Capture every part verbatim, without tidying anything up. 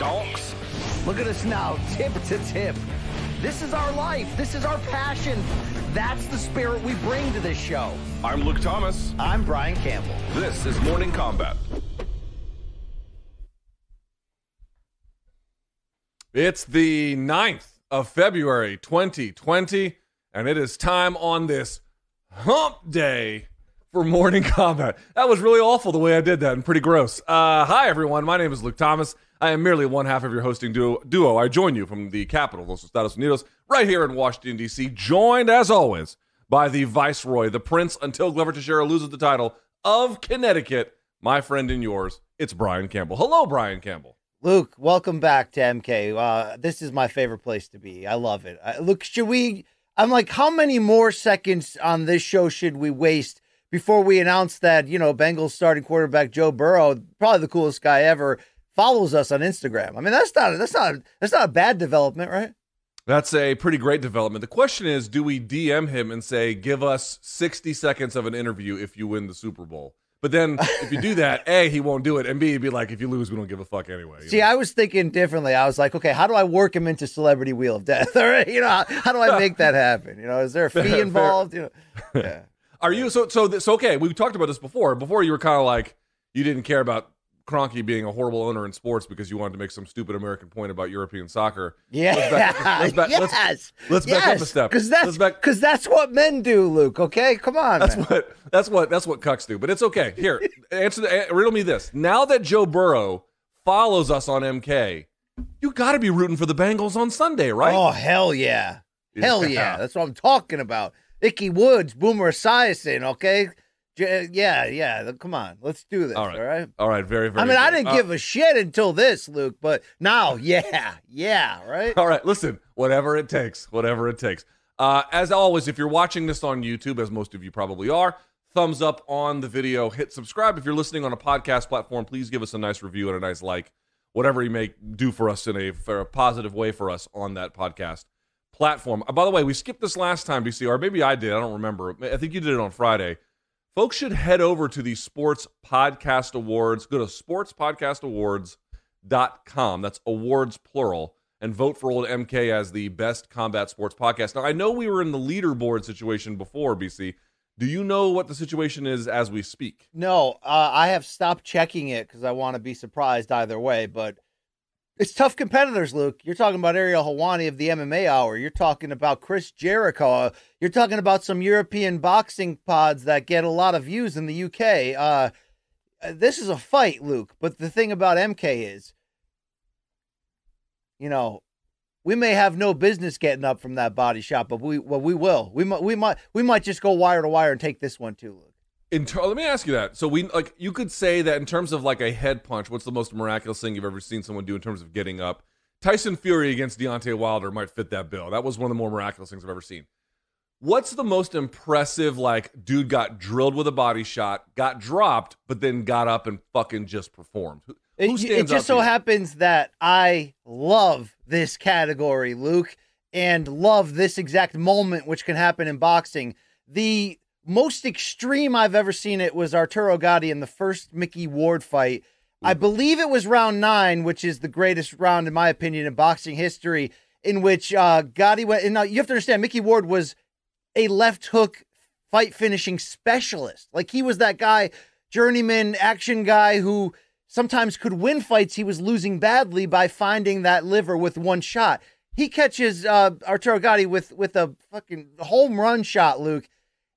Donks. Look at us now, tip to tip. This is our life. This is our passion. That's the spirit we bring to this show. I'm Luke Thomas. I'm Brian Campbell. This is Morning Kombat. It's the ninth of February, twenty twenty, and it is time on this hump day for Morning Kombat. That was really awful the way I did that and pretty gross. Uh, hi, everyone. My name is Luke Thomas. I am merely one half of your hosting duo. duo. I join you from the capital, Los Estados Unidos, right here in Washington, D C, joined, as always, by the Viceroy, the Prince, until Glover Teixeira loses the title, of Connecticut, my friend and yours. It's Brian Campbell. Hello, Brian Campbell. Luke, welcome back to M K. Uh, this is my favorite place to be. I love it. I, Luke, should we... I'm like, how many more seconds on this show should we waste before we announce that, you know, Bengals starting quarterback Joe Burrow, probably the coolest guy ever, follows us on Instagram. I mean, that's not that's not that's not a bad development, right? That's a pretty great development. The question is, do we D M him and say, "Give us sixty seconds of an interview if you win the Super Bowl"? But then, if you do that, A, he won't do it, and B, he'd be like, "If you lose, we don't give a fuck anyway." See, know? I was thinking differently. I was like, "Okay, how do I work him into Celebrity Wheel of Death? All right, you know, how, how do I make that happen? You know, is there a fee involved? You know, yeah." Are you so so? This okay? We talked about this before. Before you were kind of like you didn't care about Kroenke being a horrible owner in sports because you wanted to make some stupid American point about European soccer. Yeah. Let's back, let's back, yes. Let's, let's yes. back up a step. Because that's, because that's what men do, Luke. Okay, come on. That's man. what that's what that's what cucks do. But it's okay. Here, answer the, riddle me this. Now that Joe Burrow follows us on M K, you got to be rooting for the Bengals on Sunday, right? Oh hell yeah, hell yeah. yeah. That's what I'm talking about. Icky Woods, Boomer Esiason. Okay. Yeah, yeah. Come on, let's do this. All right, all right. All right very, very. I mean, good. I didn't uh, give a shit until this, Luke. But now, yeah, yeah. Right. All right. Listen, whatever it takes, whatever it takes. Uh, as always, if you're watching this on YouTube, as most of you probably are, thumbs up on the video. Hit subscribe. If you're listening on a podcast platform, please give us a nice review and a nice like. Whatever you may do for us in a, for a positive way for us on that podcast platform. Uh, by the way, we skipped this last time, B C, or maybe I did. I don't remember. I think you did it on Friday. Folks should head over to the Sports Podcast Awards. Go to sports podcast awards dot com. That's awards plural. And vote for old M K as the best combat sports podcast. Now, I know we were in the leaderboard situation before, B C. Do you know what the situation is as we speak? No, uh, I have stopped checking it because I want to be surprised either way. But it's tough competitors, Luke. You're talking about Ariel Helwani of the M M A Hour. You're talking about Chris Jericho. You're talking about some European boxing pods that get a lot of views in the U K. Uh, this is a fight, Luke. But the thing about M K is, you know, we may have no business getting up from that body shot, but we well, we will. We might we might we might just go wire to wire and take this one too, Luke. In ter- let me ask you that. So we like you could say that in terms of like a head punch, what's the most miraculous thing you've ever seen someone do in terms of getting up? Tyson Fury against Deontay Wilder might fit that bill. That was one of the more miraculous things I've ever seen. What's the most impressive, like, dude got drilled with a body shot, got dropped, but then got up and fucking just performed? Who, it, who stands it just so here? Happens that I love this category, Luke, and love this exact moment, which can happen in boxing. The most extreme I've ever seen it was Arturo Gatti in the first Mickey Ward fight. I believe it was round nine, which is the greatest round, in my opinion, in boxing history, in which uh, Gatti went. And now you have to understand, Mickey Ward was a left hook fight finishing specialist. Like he was that guy, journeyman action guy who sometimes could win fights he was losing badly by finding that liver with one shot. He catches uh, Arturo Gatti with, with a fucking home run shot, Luke.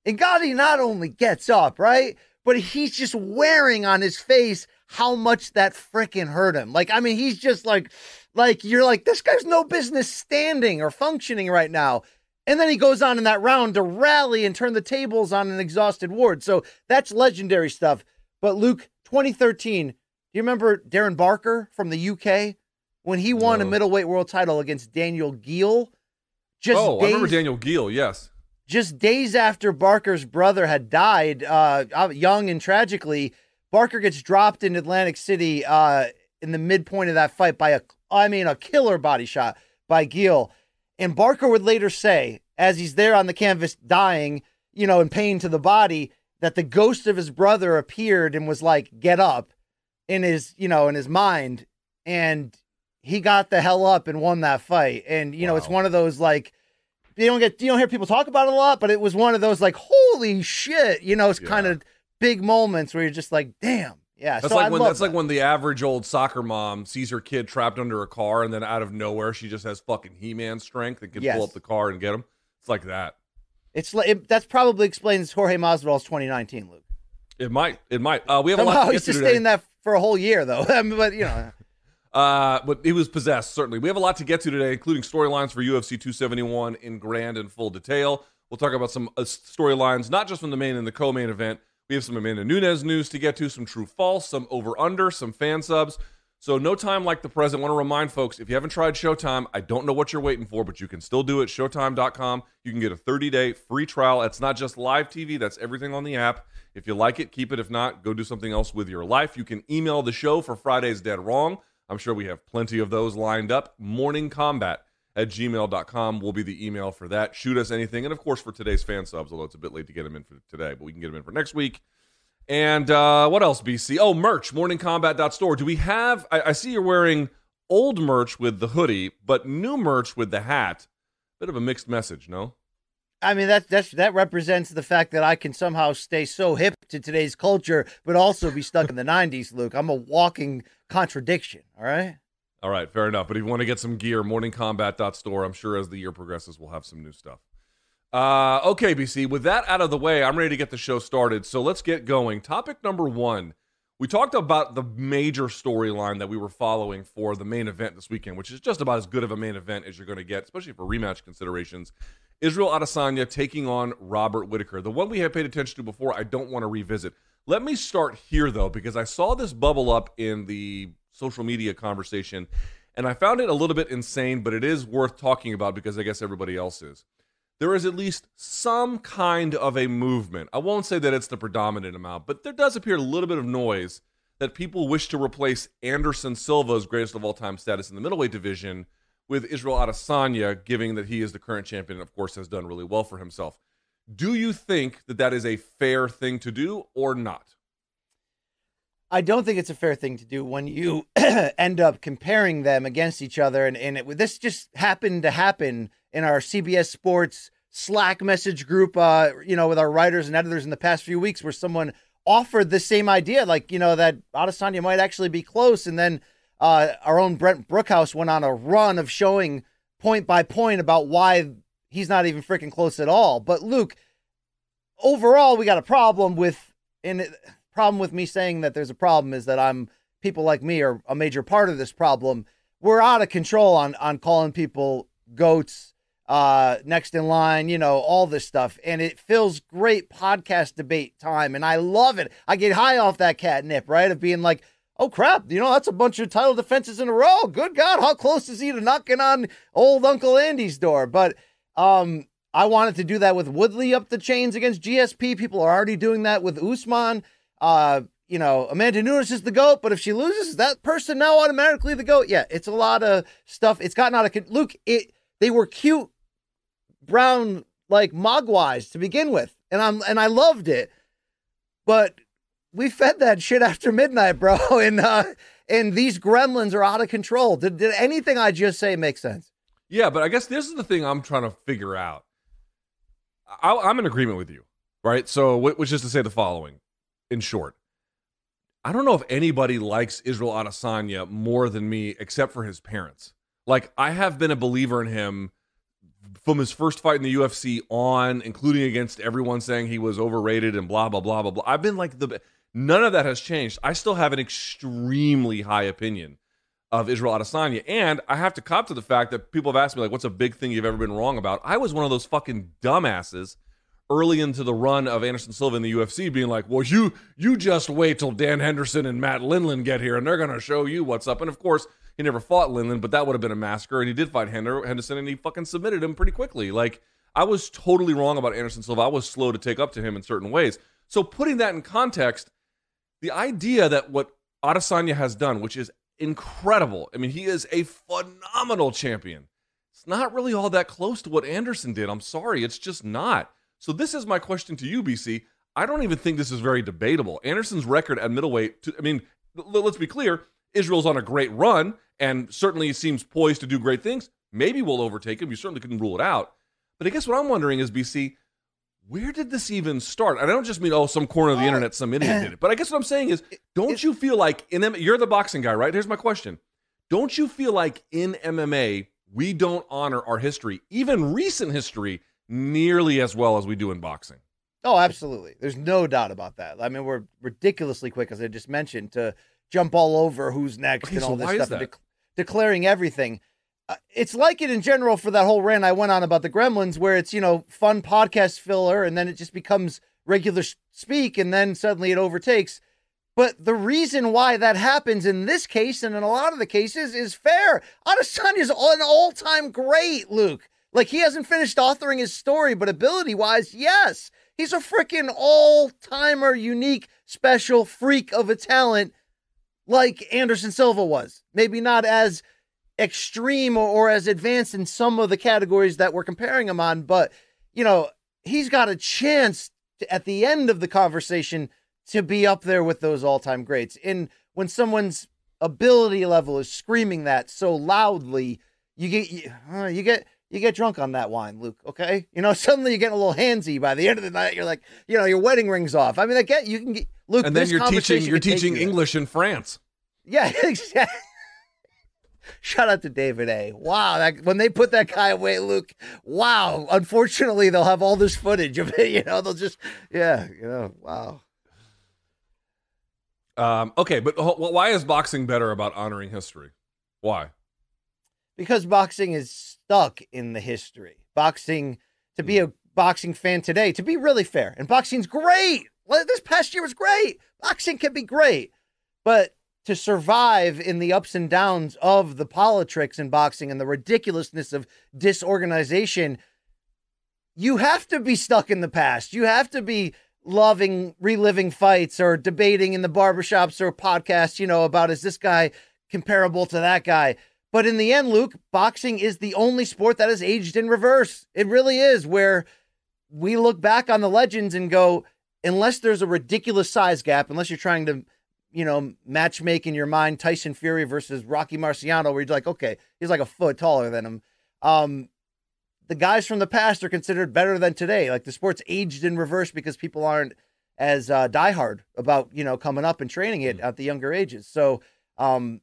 And Gatti not only gets up, right, but he's just wearing on his face how much that frickin' hurt him. Like, I mean, he's just like, like, you're like, this guy's no business standing or functioning right now. And then he goes on in that round to rally and turn the tables on an exhausted Ward. So that's legendary stuff. But Luke, twenty thirteen, do you remember Darren Barker from the U K when he won no. a middleweight world title against Daniel Giel? Just oh, days, I remember Daniel Giel, yes. Just days after Barker's brother had died, uh, young and tragically, Barker gets dropped in Atlantic City uh, in the midpoint of that fight by a, I mean, a killer body shot by Giel. And Barker would later say, as he's there on the canvas dying, you know, in pain to the body, that the ghost of his brother appeared and was like, get up in his, you know, in his mind. And he got the hell up and won that fight. And, you wow. know, it's one of those, like, you don't get, you don't hear people talk about it a lot, but it was one of those like, holy shit, you know, it's yeah. kind of big moments where you're just like, damn. Yeah, that's so like I when that's that. like when the average old soccer mom sees her kid trapped under a car, and then out of nowhere she just has fucking He-Man strength and can yes. pull up the car and get him. It's like that. It's like it, that's probably explains Jorge Masvidal's twenty nineteen, Luke. It might. It might. Uh, we have Somehow a lot. To he's to sustained that for a whole year, though. But you know, uh, but he was possessed. Certainly, we have a lot to get to today, including storylines for U F C two seventy-one in grand and full detail. We'll talk about some uh, storylines, not just from the main and the co-main event. We have some Amanda Nunes news to get to, some true false, some over-under, some fan subs. So no time like the present. I want to remind folks, if you haven't tried Showtime, I don't know what you're waiting for, but you can still do it. Showtime dot com. You can get a thirty-day free trial. It's not just live T V. That's everything on the app. If you like it, keep it. If not, go do something else with your life. You can email the show for Friday's Dead Wrong. I'm sure we have plenty of those lined up. Morning Kombat at gmail dot com will be the email for that. Shoot us anything. And, of course, for today's fan subs, although it's a bit late to get them in for today, but we can get them in for next week. And uh, what else, B C? Oh, merch, morning kombat dot store. Do we have I, I see you're wearing old merch with the hoodie, but new merch with the hat. Bit of a mixed message, no? I mean, that, that's, that represents the fact that I can somehow stay so hip to today's culture, but also be stuck in the nineties, Luke. I'm a walking contradiction, all right? All right, fair enough. But if you want to get some gear, morning kombat dot store. I'm sure as the year progresses, we'll have some new stuff. Uh, okay, B C, with that out of the way, I'm ready to get the show started. So let's get going. Topic number one, we talked about the major storyline that we were following for the main event this weekend, which is just about as good of a main event as you're going to get, especially for rematch considerations. Israel Adesanya taking on Robert Whittaker. The one we had paid attention to before, I don't want to revisit. Let me start here, though, because I saw this bubble up in the social media conversation, and I found it a little bit insane, but it is worth talking about because I guess everybody else is. There is at least some kind of a movement. I won't say that it's the predominant amount, but there does appear a little bit of noise that people wish to replace Anderson Silva's greatest of all time status in the middleweight division with Israel Adesanya, given that he is the current champion and, of course, has done really well for himself. Do you think that that is a fair thing to do or not? I don't think it's a fair thing to do when you end up comparing them against each other. And, and it, this just happened to happen in our C B S Sports Slack message group, uh, you know, with our writers and editors in the past few weeks, where someone offered the same idea, like, you know, that Adesanya might actually be close. And then uh, our own Brent Brookhouse went on a run of showing point by point about why he's not even freaking close at all. But Luke, overall, we got a problem with... and it, problem with me saying that there's a problem is that I'm people like me are a major part of this problem. We're out of control on, on calling people goats, uh, next in line, you know, all this stuff. And it feels great podcast debate time. And I love it. I get high off that catnip, right? Of being like, oh crap, you know, that's a bunch of title defenses in a row. Good God, how close is he to knocking on old Uncle Andy's door? But, um, I wanted to do that with Woodley up the chains against G S P. People are already doing that with Usman. Uh, you know, Amanda Nunes is the GOAT, but if she loses, is that person now automatically the GOAT? Yeah, it's a lot of stuff. It's gotten out of... Luke, it, they were cute, brown, like, mogwais to begin with, and I'm and I loved it, but we fed that shit after midnight, bro, and uh, and these gremlins are out of control. Did, did anything I just say make sense? Yeah, but I guess this is the thing I'm trying to figure out. I, I'm in agreement with you, right? So, which is to say the following. In short, I don't know if anybody likes Israel Adesanya more than me, except for his parents. Like, I have been a believer in him from his first fight in the U F C on, including against everyone saying he was overrated and blah, blah, blah, blah, blah. I've been like, the none of that has changed. I still have an extremely high opinion of Israel Adesanya. And I have to cop to the fact that people have asked me, like, what's a big thing you've ever been wrong about? I was one of those fucking dumbasses early into the run of Anderson Silva in the U F C being like, well, you you just wait till Dan Henderson and Matt Lindland get here and they're going to show you what's up. And of course, he never fought Lindland, but that would have been a massacre. And he did fight Henderson and he fucking submitted him pretty quickly. Like, I was totally wrong about Anderson Silva. I was slow to take up to him in certain ways. So putting that in context, the idea that what Adesanya has done, which is incredible. I mean, he is a phenomenal champion. It's not really all that close to what Anderson did. I'm sorry. It's just not. So this is my question to you, B C. I don't even think this is very debatable. Anderson's record at middleweight, to, I mean, l- let's be clear, Israel's on a great run and certainly seems poised to do great things. Maybe we'll overtake him. You certainly couldn't rule it out. But I guess what I'm wondering is, B C, where did this even start? And I don't just mean, oh, some corner of the internet, some idiot did it. But I guess what I'm saying is, don't you feel like in M M A, you're the boxing guy, right? Here's my question. Don't you feel like in M M A, we don't honor our history, even recent history, nearly as well as we do in boxing? Oh, absolutely. There's no doubt about that. I mean, we're ridiculously quick, as I just mentioned, to jump all over who's next okay, and all so this stuff, that? And de- declaring everything. Uh, it's like it in general for that whole rant I went on about the Gremlins, where it's, you know, fun podcast filler, and then it just becomes regular sh- speak, and then suddenly it overtakes. But the reason why that happens in this case, and in a lot of the cases, is fair. Adesanya's an all-time great, Luke. Like, he hasn't finished authoring his story, but ability-wise, yes. He's a freaking all-timer, unique, special freak of a talent like Anderson Silva was. Maybe not as extreme or, or as advanced in some of the categories that we're comparing him on, but, you know, he's got a chance to, at the end of the conversation, to be up there with those all-time greats. And when someone's ability level is screaming that so loudly, you get... You, uh, you get You get drunk on that wine, Luke, okay? You know, suddenly you're getting a little handsy by the end of the night. You're like, you know, your wedding ring's off. I mean, I get, you can get, Luke, and then this you're teaching, you're teaching you English in France. Yeah, exactly. Shout out to David A. Wow, that, when they put that guy away, Luke, wow. Unfortunately, they'll have all this footage of it, you know, they'll just, yeah, you know, wow. Um, okay, but why is boxing better about honoring history? Why? Because boxing is stuck in the history. Boxing, to be a boxing fan today, to be really fair, and boxing's great. This past year was great. Boxing can be great. But to survive in the ups and downs of the politics in boxing and the ridiculousness of disorganization, you have to be stuck in the past. You have to be loving, reliving fights or debating in the barbershops or podcasts, you know, about is this guy comparable to that guy? But in the end, Luke, boxing is the only sport that has aged in reverse. It really is, where we look back on the legends and go, unless there's a ridiculous size gap, unless you're trying to, you know, match make in your mind Tyson Fury versus Rocky Marciano, where you're like, okay, he's like a foot taller than him. Um, the guys from the past are considered better than today. Like, the sport's aged in reverse because people aren't as uh, diehard about, you know, coming up and training it at the younger ages. So, um,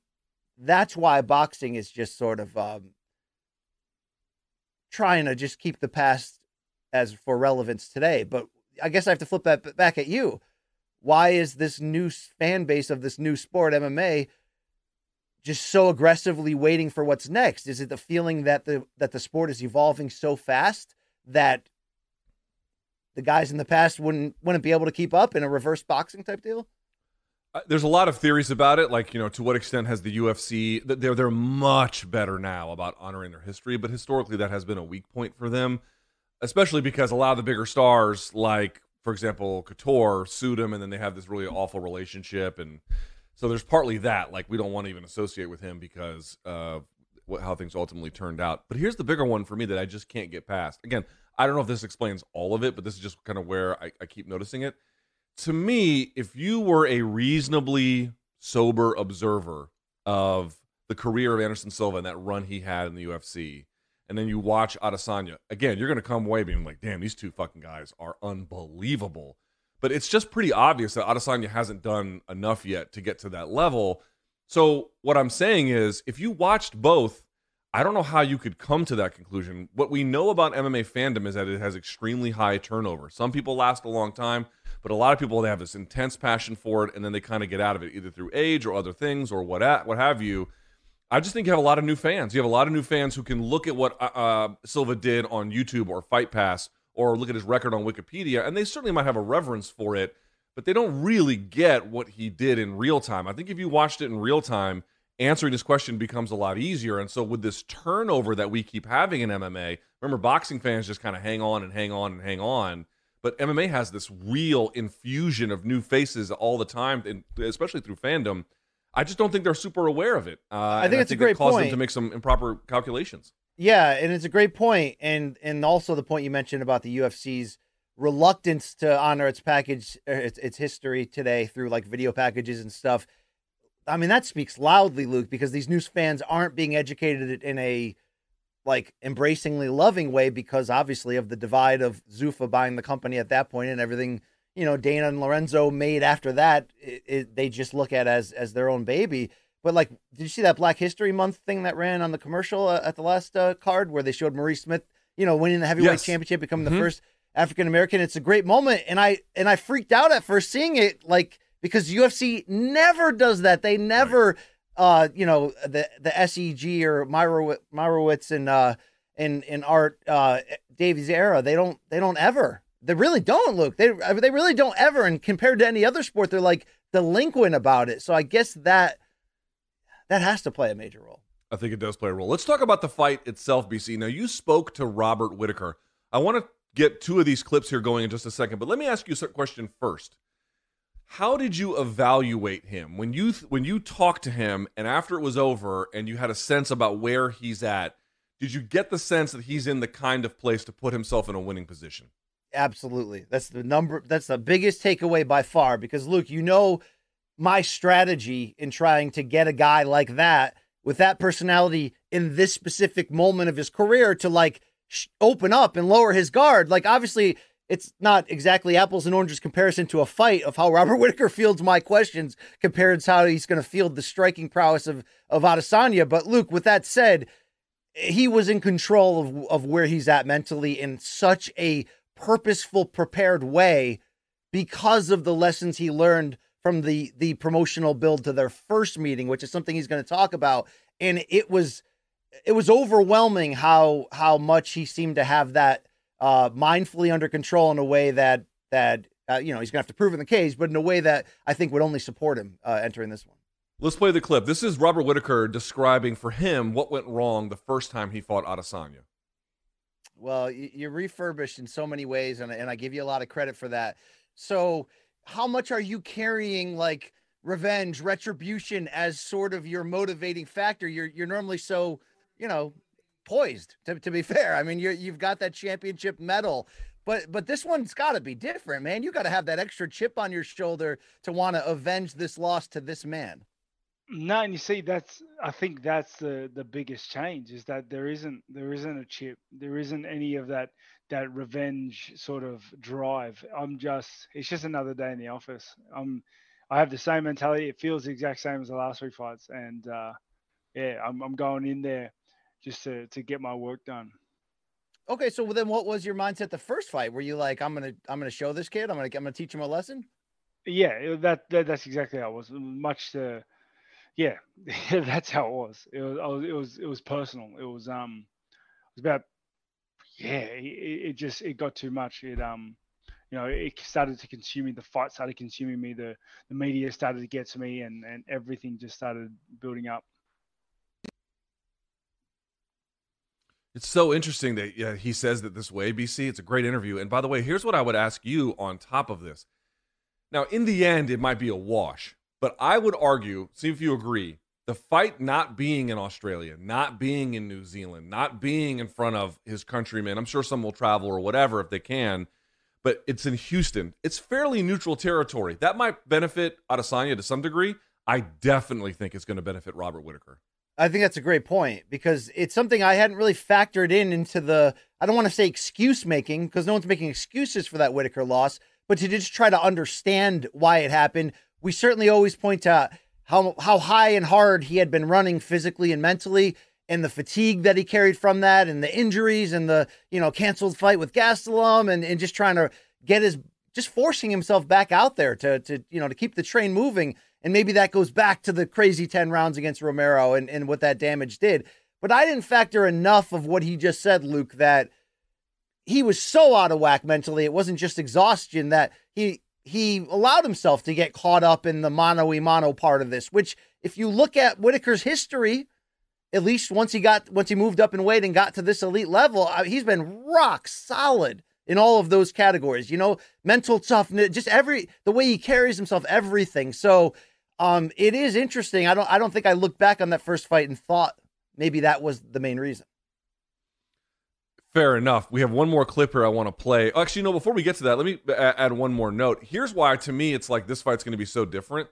that's why boxing is just sort of um, trying to just keep the past as for relevance today. But I guess I have to flip that back at you. Why is this new fan base of this new sport, M M A, just so aggressively waiting for what's next? Is it the feeling that the that the sport is evolving so fast that the guys in the past wouldn't wouldn't be able to keep up in a reverse boxing type deal? There's a lot of theories about it, like, you know, to what extent has the U F C, they're, they're much better now about honoring their history, but historically that has been a weak point for them, especially because a lot of the bigger stars, like, for example, Couture, sued him, and then they have this really awful relationship, and so there's partly that, like, we don't want to even associate with him because of what, how things ultimately turned out. But here's the bigger one for me that I just can't get past. Again, I don't know if this explains all of it, but this is just kind of where I, I keep noticing it. To me, if you were a reasonably sober observer of the career of Anderson Silva and that run he had in the U F C, and then you watch Adesanya, again, you're going to come away being like, damn, these two fucking guys are unbelievable. But it's just pretty obvious that Adesanya hasn't done enough yet to get to that level. So what I'm saying is, if you watched both, I don't know how you could come to that conclusion. What we know about M M A fandom is that it has extremely high turnover. Some people last a long time, but a lot of people, they have this intense passion for it, and then they kind of get out of it, either through age or other things or what at, what have you. I just think you have a lot of new fans. You have a lot of new fans who can look at what uh, Silva did on YouTube or Fight Pass, or look at his record on Wikipedia, and they certainly might have a reverence for it, but they don't really get what he did in real time. I think if you watched it in real time, answering this question becomes a lot easier. And so with this turnover that we keep having in M M A, remember, boxing fans just kind of hang on and hang on and hang on, but M M A has this real infusion of new faces all the time, and especially through fandom. I just don't think they're super aware of it. Uh, I think it's I think a great it caused point. Them to make some improper calculations. Yeah, and it's a great point, and and also the point you mentioned about the U F C's reluctance to honor its package, its its history today through like video packages and stuff. I mean, that speaks loudly, Luke, because these news fans aren't being educated in a like embracingly loving way because obviously of the divide of Zuffa buying the company at that point and everything, you know, Dana and Lorenzo made after that, it, it, they just look at as as their own baby. But, like, did you see that Black History Month thing that ran on the commercial uh, at the last uh, card where they showed Maurice Smith, you know, winning the heavyweight yes. championship, becoming mm-hmm. the first African-American? It's a great moment. And I and I freaked out at first seeing it, like, because U F C never does that. They never, uh, you know, the the S E G or Meyerowitz and uh, in, in Art uh, Davies era, they don't they don't ever. They really don't, Luke. They, they really don't ever. And compared to any other sport, they're, like, delinquent about it. So I guess that... That has to play a major role. I think it does play a role. Let's talk about the fight itself, B C. Now, you spoke to Robert Whittaker. I want to get two of these clips here going in just a second, but let me ask you a question first. How did you evaluate him? When you when you talked to him and after it was over and you had a sense about where he's at, did you get the sense that he's in the kind of place to put himself in a winning position? Absolutely. That's the number. That's the biggest takeaway by far, because, Luke, you know – my strategy in trying to get a guy like that with that personality in this specific moment of his career to like sh- open up and lower his guard. Like, obviously it's not exactly apples and oranges comparison to a fight of how Robert Whittaker fields my questions compared to how he's going to field the striking prowess of, of Adesanya. But Luke, with that said, he was in control of, of where he's at mentally in such a purposeful, prepared way because of the lessons he learned from the the promotional build to their first meeting, which is something he's going to talk about. And it was it was overwhelming how how much he seemed to have that uh, mindfully under control in a way that, that uh, you know, he's going to have to prove in the cage, but in a way that I think would only support him uh, entering this one. Let's play the clip. This is Robert Whittaker describing for him what went wrong the first time he fought Adesanya. Well, you're refurbished in so many ways, and and I give you a lot of credit for that. So... how much are you carrying like revenge, retribution as sort of your motivating factor? You're you're normally so, you know, poised to, to be fair. I mean, you're, you've got that championship medal, but but this one's got to be different, man. You got to have that extra chip on your shoulder to want to avenge this loss to this man. No, and you see, that's I think that's the the biggest change is that there isn't there isn't a chip, there isn't any of that. that revenge sort of drive. I'm just, it's just another day in the office. I'm, I have the same mentality. It feels the exact same as the last three fights. And uh, yeah, I'm, I'm going in there just to, to get my work done. Okay. So then what was your mindset the first fight? Were you like, I'm going to, I'm going to show this kid, I'm going to, I'm going to teach him a lesson. Yeah, that, that that's exactly how it was. Much to, yeah, that's how it was. It was, I was, it was, it was personal. It was, um, it was about, yeah, it, it just, it got too much. It, um, you know, it started to consume me. The fight started consuming me. The, the media started to get to me, and, and everything just started building up. It's so interesting that yeah, he says that this way, B C. It's a great interview. And by the way, here's what I would ask you on top of this. Now, in the end, it might be a wash, but I would argue, see if you agree, the fight not being in Australia, not being in New Zealand, not being in front of his countrymen. I'm sure some will travel or whatever if they can, but it's in Houston. It's fairly neutral territory. That might benefit Adesanya to some degree. I definitely think it's going to benefit Robert Whittaker. I think that's a great point because it's something I hadn't really factored in into the, I don't want to say excuse making because no one's making excuses for that Whittaker loss, but to just try to understand why it happened. We certainly always point to how how high and hard he had been running physically and mentally, and the fatigue that he carried from that, and the injuries, and the, you know, canceled fight with Gastelum, and, and just trying to get his, just forcing himself back out there to, to, you know, to keep the train moving. And maybe that goes back to the crazy ten rounds against Romero and, and what that damage did. But I didn't factor enough of what he just said, Luke, that he was so out of whack mentally. It wasn't just exhaustion, that he, he allowed himself to get caught up in the mano-a-mano part of this, which if you look at Whittaker's history, at least once he got, once he moved up in weight and got to this elite level, I mean, he's been rock solid in all of those categories, you know, mental toughness, just every, the way he carries himself, everything. So um, it is interesting. I don't, I don't think I looked back on that first fight and thought maybe that was the main reason. Fair enough. We have one more clip here I want to play. Actually, no, before we get to that, let me add one more note. Here's why, to me, it's like this fight's going to be so different.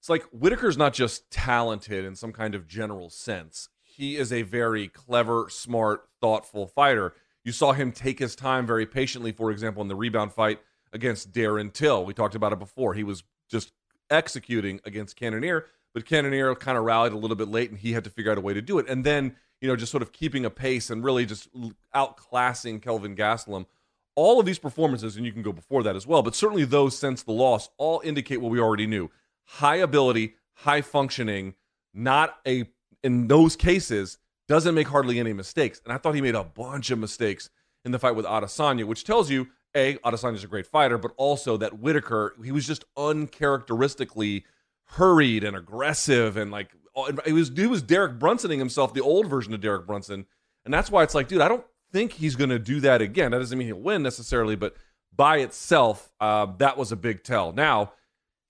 It's like Whittaker's not just talented in some kind of general sense. He is a very clever, smart, thoughtful fighter. You saw him take his time very patiently, for example, in the rebound fight against Darren Till. We talked about it before. He was just executing against Cannonier, but Cannonier kind of rallied a little bit late, and he had to figure out a way to do it. And then, you know, just sort of keeping a pace and really just outclassing Kelvin Gastelum. All of these performances, and you can go before that as well, but certainly those since the loss all indicate what we already knew. High ability, high functioning, not a, in those cases, doesn't make hardly any mistakes. And I thought he made a bunch of mistakes in the fight with Adesanya, which tells you, A, Adesanya's a great fighter, but also that Whittaker, he was just uncharacteristically hurried and aggressive, and like, it was, he was Derek Brunsoning himself, the old version of Derek Brunson. And that's why it's like, dude, I don't think he's going to do that again. That doesn't mean he'll win necessarily, but by itself, uh, that was a big tell. Now,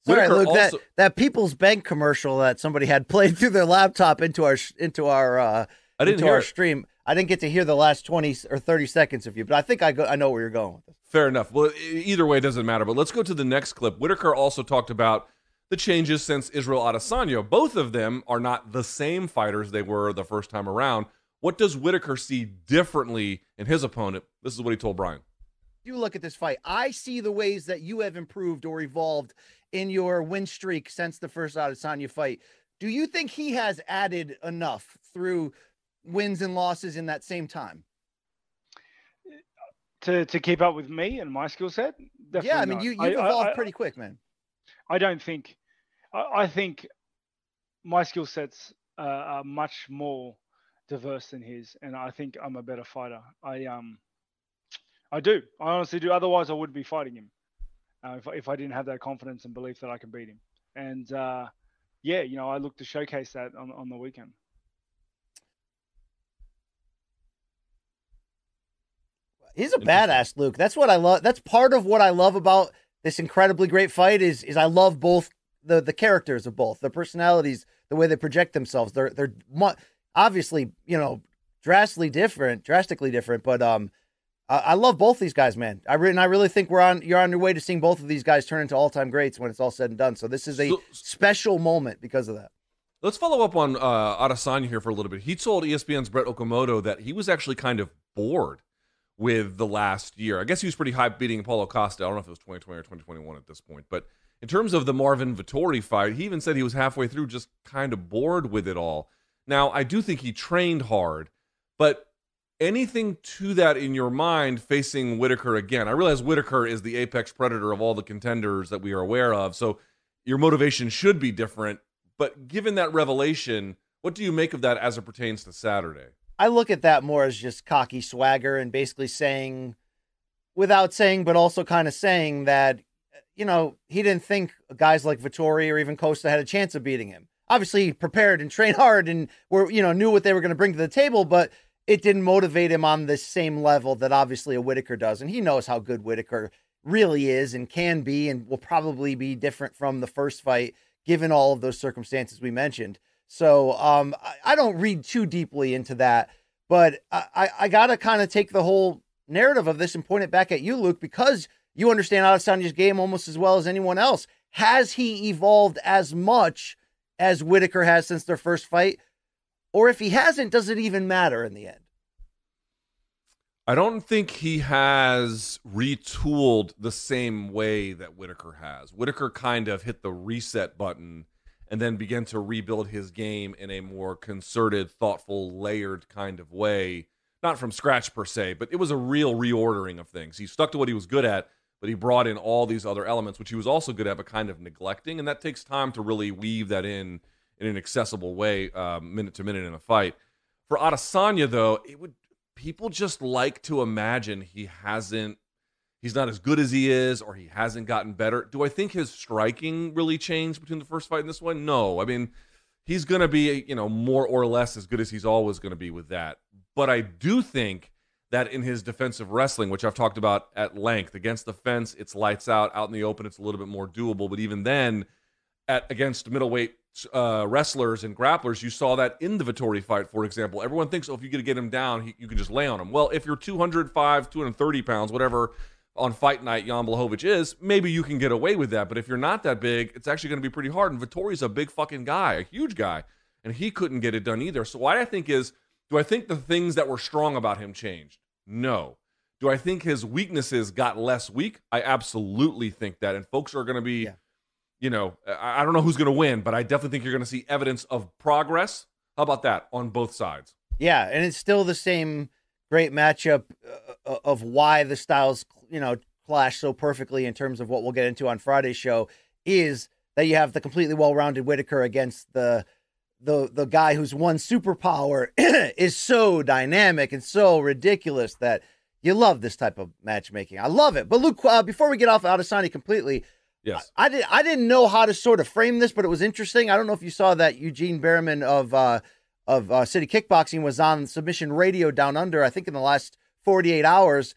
sorry, Luke, also, that, that People's Bank commercial that somebody had played through their laptop into our into our uh, I didn't into hear our it. stream. I didn't get to hear the last twenty or thirty seconds of you, but I think I go, I know where you're going with this. Fair enough. Well, either way, it doesn't matter. But let's go to the next clip. Whittaker also talked about the changes since Israel Adesanya. Both of them are not the same fighters they were the first time around. What does Whittaker see differently in his opponent? This is what he told Brian. You look at this fight, I see the ways that you have improved or evolved in your win streak since the first Adesanya fight. Do you think he has added enough through wins and losses in that same time to to keep up with me and my skill set? Definitely. Yeah, I mean, not. you you've evolved I, I, pretty quick, man. I don't think. I, I think my skill sets uh, are much more diverse than his, and I think I'm a better fighter. I um. I do. I honestly do. Otherwise, I wouldn't be fighting him uh, if, if I didn't have that confidence and belief that I can beat him. And, uh, yeah, you know, I look to showcase that on, on the weekend. He's a badass, Luke. That's what I love. That's part of what I love about this incredibly great fight is is I love both the, the characters of both, the personalities, the way they project themselves. They're, they're mu- obviously, you know, drastically different, drastically different, but um. I love both these guys, man. I re- and I really think we're on. You're on your way to seeing both of these guys turn into all-time greats when it's all said and done. So this is a so, special moment because of that. Let's follow up on uh, Adesanya here for a little bit. He told E S P N's Brett Okamoto that he was actually kind of bored with the last year. I guess he was pretty hyped beating Paulo Costa. I don't know if it was twenty twenty or twenty twenty-one at this point. But in terms of the Marvin Vettori fight, he even said he was halfway through just kind of bored with it all. Now, I do think he trained hard, but anything to that in your mind facing Whittaker again? I realize Whittaker is the apex predator of all the contenders that we are aware of, so your motivation should be different. But given that revelation, what do you make of that as it pertains to Saturday? I look at that more as just cocky swagger and basically saying, without saying, but also kind of saying that, you know, he didn't think guys like Vettori or even Costa had a chance of beating him. Obviously, he prepared and trained hard and were, you know, knew what they were going to bring to the table, but it didn't motivate him on the same level that obviously a Whittaker does. And he knows how good Whittaker really is and can be, and will probably be different from the first fight, given all of those circumstances we mentioned. So um, I, I don't read too deeply into that, but I, I, I got to kind of take the whole narrative of this and point it back at you, Luke, because you understand Adesanya's game almost as well as anyone else. Has he evolved as much as Whittaker has since their first fight? Or if he hasn't, does it even matter in the end? I don't think he has retooled the same way that Whittaker has. Whittaker kind of hit the reset button and then began to rebuild his game in a more concerted, thoughtful, layered kind of way. Not from scratch per se, but it was a real reordering of things. He stuck to what he was good at, but he brought in all these other elements, which he was also good at, but kind of neglecting. And that takes time to really weave that in in an accessible way, uh, minute to minute in a fight. For Adesanya, though, it would... people just like to imagine he hasn't, he's not as good as he is, or he hasn't gotten better. Do I think his striking really changed between the first fight and this one? No. I mean, he's going to be, you know, more or less as good as he's always going to be with that. But I do think that in his defensive wrestling, which I've talked about at length, against the fence, it's lights out. Out in the open, it's a little bit more doable. But even then, at against middleweight Uh, wrestlers and grapplers, you saw that in the Vettori fight, for example. Everyone thinks, oh, if you get him down, he, you can just lay on him. Well, if you're two oh five, two thirty pounds, whatever, on fight night Jan Blachowicz is, maybe you can get away with that. But if you're not that big, it's actually going to be pretty hard. And Vittori's a big fucking guy, a huge guy, and he couldn't get it done either. So what I think is, do I think the things that were strong about him changed? No. Do I think his weaknesses got less weak? I absolutely think that. And folks are going to be... Yeah. You know, I don't know who's going to win, but I definitely think you're going to see evidence of progress. How about that on both sides? Yeah, and it's still the same great matchup of why the styles, you know, clash so perfectly in terms of what we'll get into on Friday's show, is that you have the completely well-rounded Whittaker against the the the guy whose one superpower is so dynamic and so ridiculous that you love this type of matchmaking. I love it. But Luke, uh, before we get off Adesanya completely, yes. I, I, did, I didn't know how to sort of frame this, but it was interesting. I don't know if you saw that Eugene Berriman of uh, of uh, City Kickboxing was on Submission Radio Down Under, I think in the last forty-eight hours,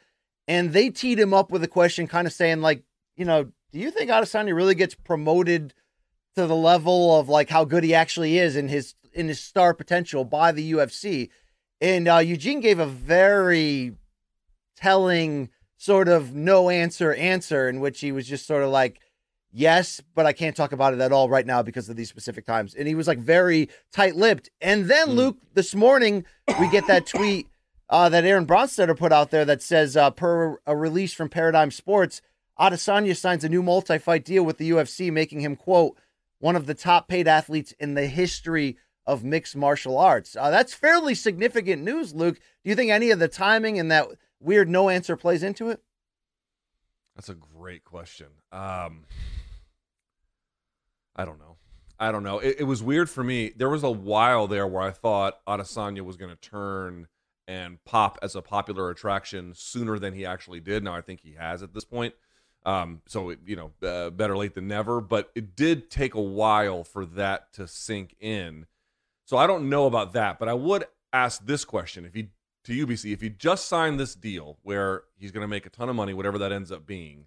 and they teed him up with a question kind of saying, like, you know, do you think Adesanya really gets promoted to the level of, like, how good he actually is in his, in his star potential by the U F C? And uh, Eugene gave a very telling sort of no answer answer in which he was just sort of like, yes, but I can't talk about it at all right now because of these specific times. And he was like very tight-lipped. And then, mm. Luke, this morning, we get that tweet uh, that Aaron Bronstetter put out there that says, uh, per a release from Paradigm Sports, Adesanya signs a new multi-fight deal with the U F C, making him, quote, one of the top-paid athletes in the history of mixed martial arts. Uh, that's fairly significant news, Luke. Do you think any of the timing and that weird no answer plays into it? That's a great question. Um... I don't know. I don't know. It, it was weird for me. There was a while there where I thought Adesanya was going to turn and pop as a popular attraction sooner than he actually did. Now I think he has at this point. Um, so, it, you know, uh, better late than never. But it did take a while for that to sink in. So I don't know about that. But I would ask this question if he to U B C. If he just signed this deal where he's going to make a ton of money, whatever that ends up being,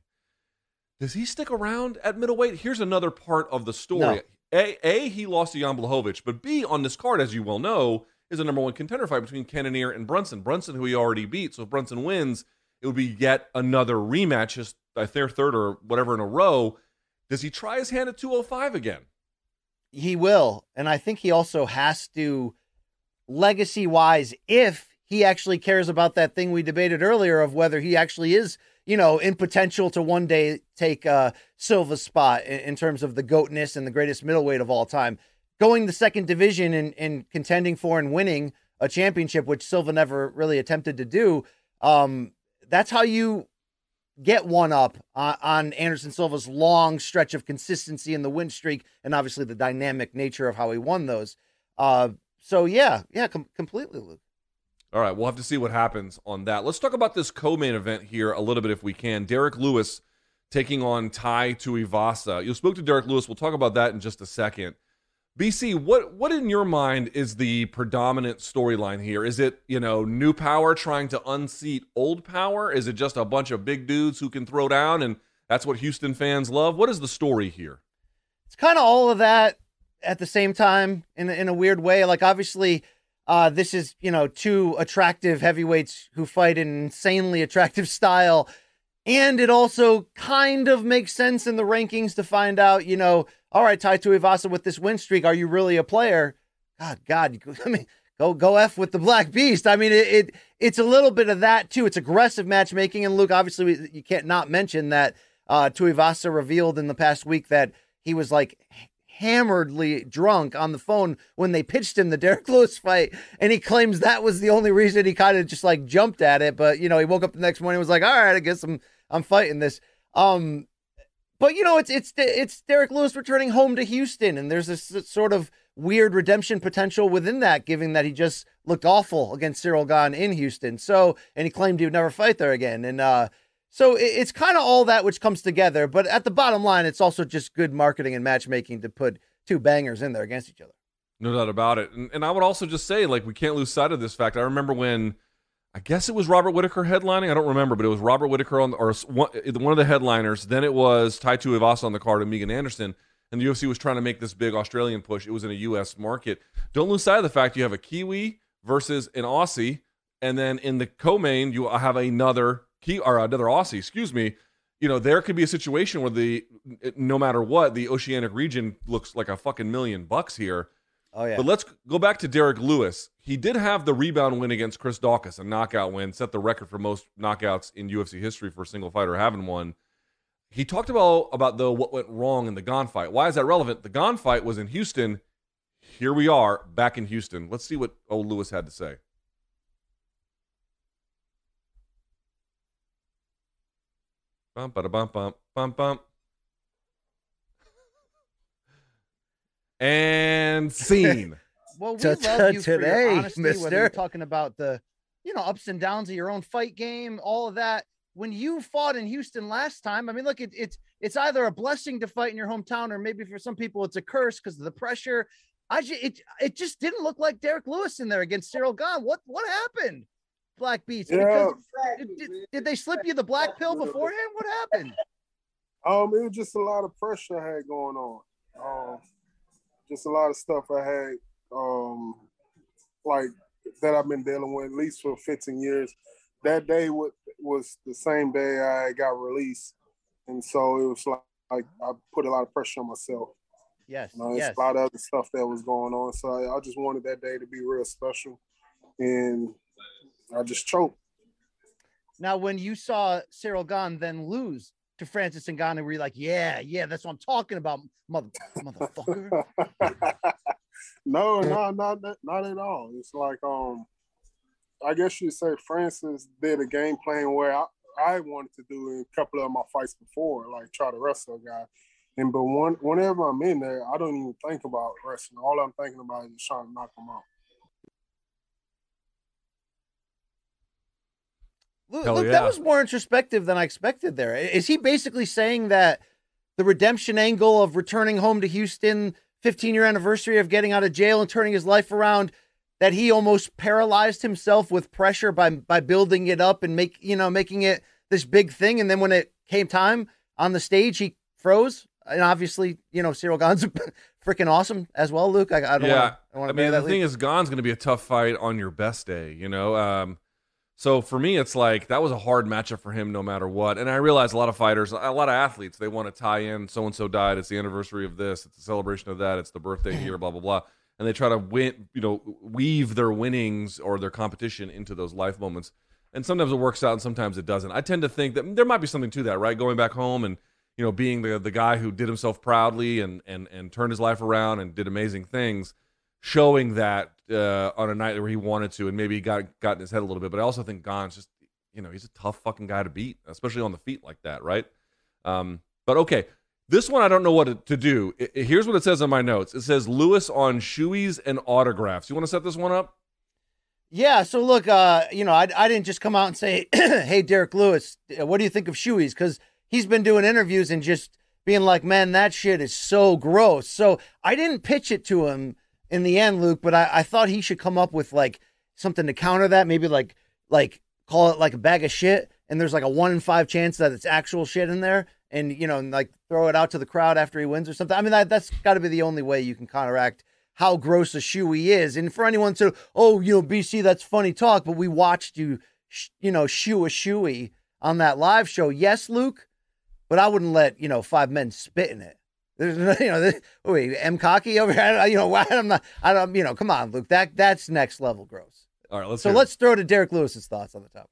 does he stick around at middleweight? Here's another part of the story. No. A, A, he lost to Jan Blachowicz, but B, on this card, as you well know, is a number one contender fight between Cannonier and Brunson. Brunson, who he already beat, so if Brunson wins, it would be yet another rematch, his their third or whatever in a row. Does he try his hand at two oh five again? He will, and I think he also has to, legacy-wise, if he actually cares about that thing we debated earlier of whether he actually is, you know, in potential to one day take uh, Silva's spot in, in terms of the goatness and the greatest middleweight of all time. Going the second division and, and contending for and winning a championship, which Silva never really attempted to do, um, that's how you get one up on, on Anderson Silva's long stretch of consistency in the win streak and obviously the dynamic nature of how he won those. Uh, so, yeah, yeah, com- completely, Luke. All right, we'll have to see what happens on that. Let's talk about this co-main event here a little bit if we can. Derek Lewis taking on Tai Tuivasa. You spoke to Derek Lewis. We'll talk about that in just a second. B C, what what in your mind is the predominant storyline here? Is it, you know, new power trying to unseat old power? Is it just a bunch of big dudes who can throw down and that's what Houston fans love? What is the story here? It's kind of all of that at the same time in in a weird way. Like, obviously... Uh, this is, you know, two attractive heavyweights who fight in an insanely attractive style. And it also kind of makes sense in the rankings to find out, you know, all right, Tai Tuivasa with this win streak, are you really a player? God, God, I mean, go go F with the Black Beast. I mean, it, it it's a little bit of that, too. It's aggressive matchmaking. And, Luke, obviously, we, you can't not mention that uh, Tuivasa revealed in the past week that he was, like, hammeredly drunk on the phone when they pitched him the Derek Lewis fight, and he claims that was the only reason he kind of just, like, jumped at it. But, you know, he woke up the next morning and was like, all right, I guess I'm I'm fighting this. Um, but, you know, it's it's it's Derek Lewis returning home to Houston, and there's this sort of weird redemption potential within that, given that he just looked awful against Cyril Gane in Houston. So, and he claimed he would never fight there again. And uh, so it, it's kind of all that which comes together. But at the bottom line, it's also just good marketing and matchmaking to put two bangers in there against each other. No doubt about it. And, and I would also just say, like, we can't lose sight of this fact. I remember when, I guess it was Robert Whittaker headlining. I don't remember, but it was Robert Whittaker on, or one, one of the headliners. Then it was Tai Tuivasa on the card and Megan Anderson. And the U F C was trying to make this big Australian push. It was in a U S market. Don't lose sight of the fact you have a Kiwi versus an Aussie, and then in the co-main you have another Ki or another Aussie. Excuse me. You know, there could be a situation where the no matter what, the Oceanic region looks like a fucking million bucks here. Oh yeah. But let's go back to Derek Lewis. He did have the rebound win against Chris Daukaus, a knockout win, set the record for most knockouts in U F C history for a single fighter having one. He talked about, about though, what went wrong in the Gane fight. Why is that relevant? The Gane fight was in Houston. Here we are, back in Houston. Let's see what old Lewis had to say. Bump, bada, bump, bump, bump, bump. And scene. Well, we love you for your honesty, whether you're talking about the, you know, ups and downs of your own fight game, all of that. When you fought in Houston last time, I mean, look, it, it's it's either a blessing to fight in your hometown, or maybe for some people it's a curse because of the pressure. I ju- it it just didn't look like Derek Lewis in there against Cyril Gane. What what happened, Black Beast? Yeah. Did, did, did they slip you the black pill beforehand? What happened? Um, it was just a lot of pressure I had going on. Um, just a lot of stuff I had, um, like that I've been dealing with at least for fifteen years. That day was, was the same day I got released. And so it was like, like I put a lot of pressure on myself. Yes, you know, yes. A lot of other stuff that was going on. So I, I just wanted that day to be real special. And I just choked. Now, when you saw Cyril Gane then lose to Francis Ngannou, were you like, yeah, yeah, that's what I'm talking about, mother motherfucker? No, no, not, not at all. It's like, um, I guess you'd say Francis did a game plan where I, I wanted to do in a couple of my fights before, like try to wrestle a guy. And but one, whenever I'm in there, I don't even think about wrestling. All I'm thinking about is trying to knock him out. Luke, Luke yeah. That was more introspective than I expected there. Is he basically saying that the redemption angle of returning home to Houston, fifteen-year anniversary of getting out of jail and turning his life around, that he almost paralyzed himself with pressure by by building it up and make you know making it this big thing, and then when it came time on the stage, he froze? And obviously, you know, Cyril Gane's freaking awesome as well, Luke. I, I don't yeah. want to. I mean, the lead. thing is, Gane's going to be a tough fight on your best day, you know. Um, so for me, it's like that was a hard matchup for him, no matter what. And I realize a lot of fighters, a lot of athletes, they want to tie in. So and so died. It's the anniversary of this. It's the celebration of that. It's the birthday here. Blah blah blah. And they try to win, you know, weave their winnings or their competition into those life moments. And sometimes it works out and sometimes it doesn't. I tend to think that there might be something to that, right? Going back home and, you know, being the the guy who did himself proudly and and and turned his life around and did amazing things, showing that uh, on a night where he wanted to, and maybe he got got in his head a little bit. But I also think Gane's just, you know, he's a tough fucking guy to beat, especially on the feet like that, right? Um, but okay. This one, I don't know what to do. It, it, here's what it says in my notes. It says Lewis on shoeys and autographs. You want to set this one up? Yeah. So look, uh, you know, I, I didn't just come out and say, hey, Derek Lewis, what do you think of shoeys? Because he's been doing interviews and just being like, man, that shit is so gross. So I didn't pitch it to him in the end, Luke, but I, I thought he should come up with like something to counter that. Maybe like, like call it like a bag of shit. And there's like a one in five chance that it's actual shit in there. And, you know, and like throw it out to the crowd after he wins or something. I mean, that, that's got to be the only way you can counteract how gross a shoe he is. And for anyone to, oh, you know, B C, that's funny talk, but we watched you, sh- you know, shoe a shoey on that live show. Yes, Luke, but I wouldn't let, you know, five men spit in it. There's, you know, this, wait, M. Cocky over here. You know, why I'm not, I don't, you know, come on, Luke. That that's next level gross. All right, let's. So let's it. throw to Derek Lewis's thoughts on the topic.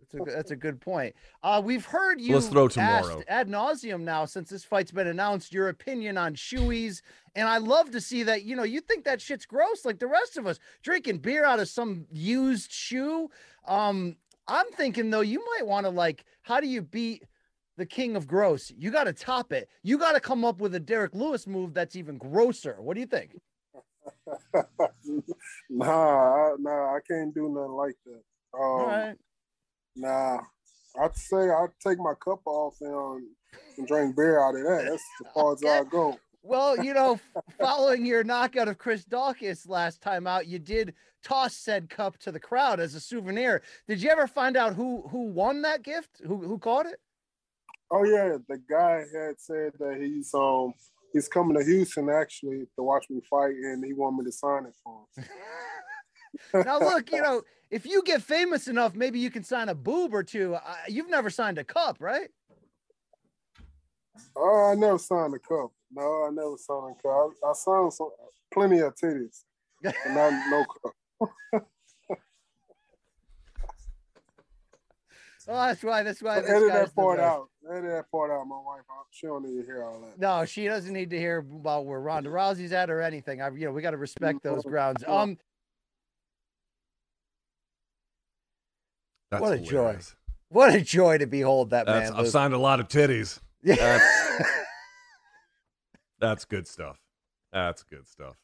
That's a, that's a good point. Uh, we've heard you. Let's throw tomorrow ad nauseum now since this fight's been announced. Your opinion on shoeys, and I love to see that. You know, you think that shit's gross, like the rest of us, drinking beer out of some used shoe. Um, I'm thinking though, you might want to like, how do you beat the king of gross? You got to top it. You got to come up with a Derek Lewis move that's even grosser. What do you think? nah, I, nah, I can't do nothing like that. Um, All right. Nah, I'd say I'd take my cup off and, and drink beer out of that. That's as far as I go. Well, you know, following your knockout of Chris Daukaus last time out, you did toss said cup to the crowd as a souvenir. Did you ever find out who who won that gift? Who who caught it? Oh yeah, the guy had said that he's um he's coming to Houston actually to watch me fight, and he wanted me to sign it for him. Now look, you know, if you get famous enough, maybe you can sign a boob or two. Uh, you've never signed a cup, right? Oh, I never signed a cup. No, I never signed a cup. I, I signed some, plenty of titties, but not no cup. Oh, that's why. That's why. Edit that part out. Edit that part out. My wife, she don't need to hear all that. No, she doesn't need to hear about where Ronda Rousey's at or anything. I, you know, we got to respect those grounds. Um, that's what a hilarious. joy! What a joy to behold that that's, man. I've Luke. signed a lot of titties. Yeah, that's, that's good stuff. That's good stuff.